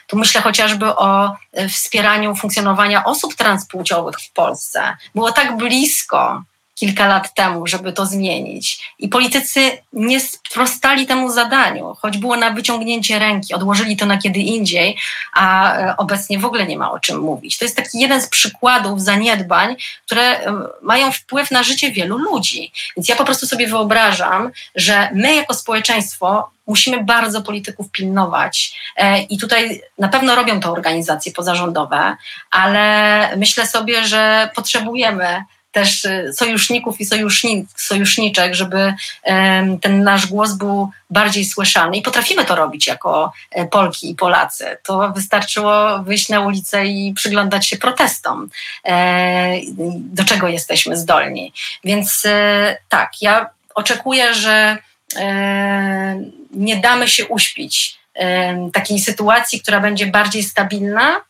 tu myślę chociażby o wspieraniu funkcjonowania osób transpłciowych w Polsce. Było tak blisko kilka lat temu, żeby to zmienić. I politycy nie sprostali temu zadaniu, choć było na wyciągnięcie ręki, odłożyli to na kiedy indziej, a obecnie w ogóle nie ma o czym mówić. To jest taki jeden z przykładów zaniedbań, które mają wpływ na życie wielu ludzi. Więc ja po prostu sobie wyobrażam, że my jako społeczeństwo musimy bardzo polityków pilnować i tutaj na pewno robią to organizacje pozarządowe, ale myślę sobie, że potrzebujemy też sojuszników i sojusznic, sojuszniczek, żeby ten nasz głos był bardziej słyszany. I potrafimy to robić jako Polki i Polacy. To wystarczyło wyjść na ulicę i przyglądać się protestom, do czego jesteśmy zdolni. Więc tak, ja oczekuję, że nie damy się uśpić takiej sytuacji, która będzie bardziej stabilna,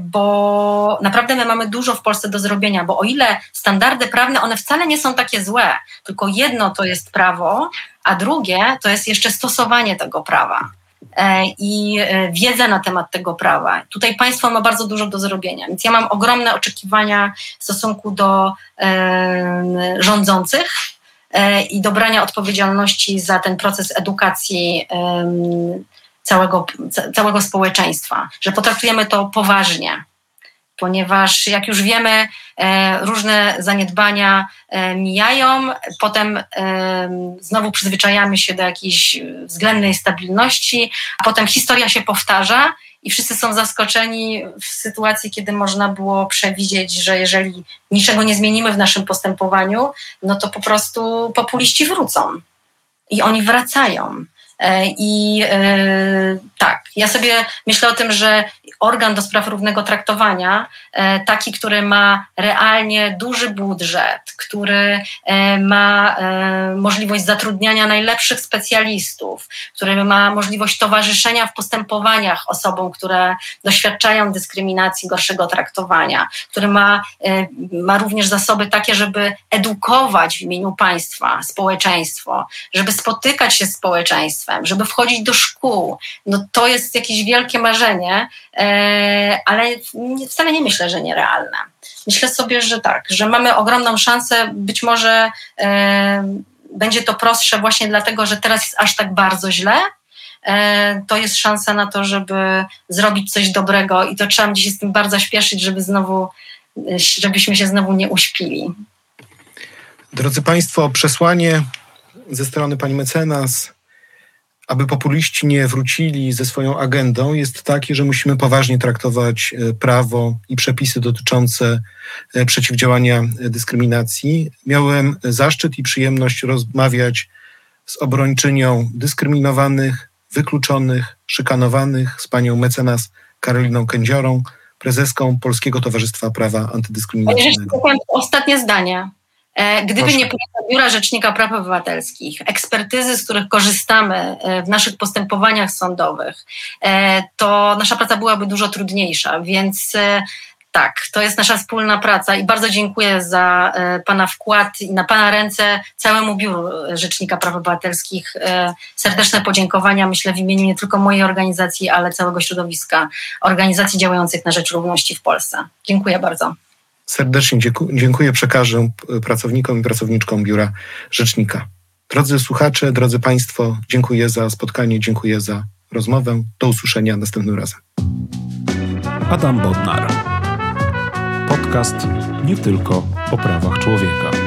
bo naprawdę my mamy dużo w Polsce do zrobienia, bo o ile standardy prawne, one wcale nie są takie złe, tylko jedno to jest prawo, a drugie to jest jeszcze stosowanie tego prawa i wiedza na temat tego prawa. Tutaj państwo ma bardzo dużo do zrobienia, więc ja mam ogromne oczekiwania w stosunku do rządzących, i dobrania odpowiedzialności za ten proces edukacji całego, całego społeczeństwa, że potraktujemy to poważnie. Ponieważ jak już wiemy, różne zaniedbania mijają, potem znowu przyzwyczajamy się do jakiejś względnej stabilności, a potem historia się powtarza i wszyscy są zaskoczeni w sytuacji, kiedy można było przewidzieć, że jeżeli niczego nie zmienimy w naszym postępowaniu, no to po prostu populiści wrócą i oni wracają. I yy, tak, ja sobie myślę o tym, że organ do spraw równego traktowania, yy, taki, który ma realnie duży budżet, który yy, ma yy, możliwość zatrudniania najlepszych specjalistów, który ma możliwość towarzyszenia w postępowaniach osobom, które doświadczają dyskryminacji, gorszego traktowania, który ma, yy, ma również zasoby takie, żeby edukować w imieniu państwa społeczeństwo, żeby spotykać się z społeczeństwem, żeby wchodzić do szkół. No to jest jakieś wielkie marzenie, ale wcale nie myślę, że nierealne. Myślę sobie, że tak, że mamy ogromną szansę, być może będzie to prostsze właśnie dlatego, że teraz jest aż tak bardzo źle. To jest szansa na to, żeby zrobić coś dobrego i to trzeba się z tym bardzo śpieszyć, żeby znowu, żebyśmy się znowu nie uśpili. Drodzy Państwo, przesłanie ze strony pani mecenas, aby populiści nie wrócili ze swoją agendą, jest takie, że musimy poważnie traktować prawo i przepisy dotyczące przeciwdziałania dyskryminacji. Miałem zaszczyt i przyjemność rozmawiać z obrończynią dyskryminowanych, wykluczonych, szykanowanych, z panią mecenas Karoliną Kędziorą, prezeską Polskiego Towarzystwa Prawa Antydyskryminacyjnego. Ostatnie zdanie. Gdyby Proszę. nie praca Biura Rzecznika Praw Obywatelskich, ekspertyzy, z których korzystamy w naszych postępowaniach sądowych, to nasza praca byłaby dużo trudniejsza, więc tak, to jest nasza wspólna praca i bardzo dziękuję za Pana wkład i na Pana ręce całemu Biuru Rzecznika Praw Obywatelskich serdeczne podziękowania, myślę w imieniu nie tylko mojej organizacji, ale całego środowiska organizacji działających na rzecz równości w Polsce. Dziękuję bardzo. Serdecznie dziękuję, przekażę pracownikom i pracowniczkom Biura Rzecznika. Drodzy słuchacze, drodzy Państwo, dziękuję za spotkanie, dziękuję za rozmowę. Do usłyszenia następnym razem. Adam Bodnar. Podcast nie tylko o prawach człowieka.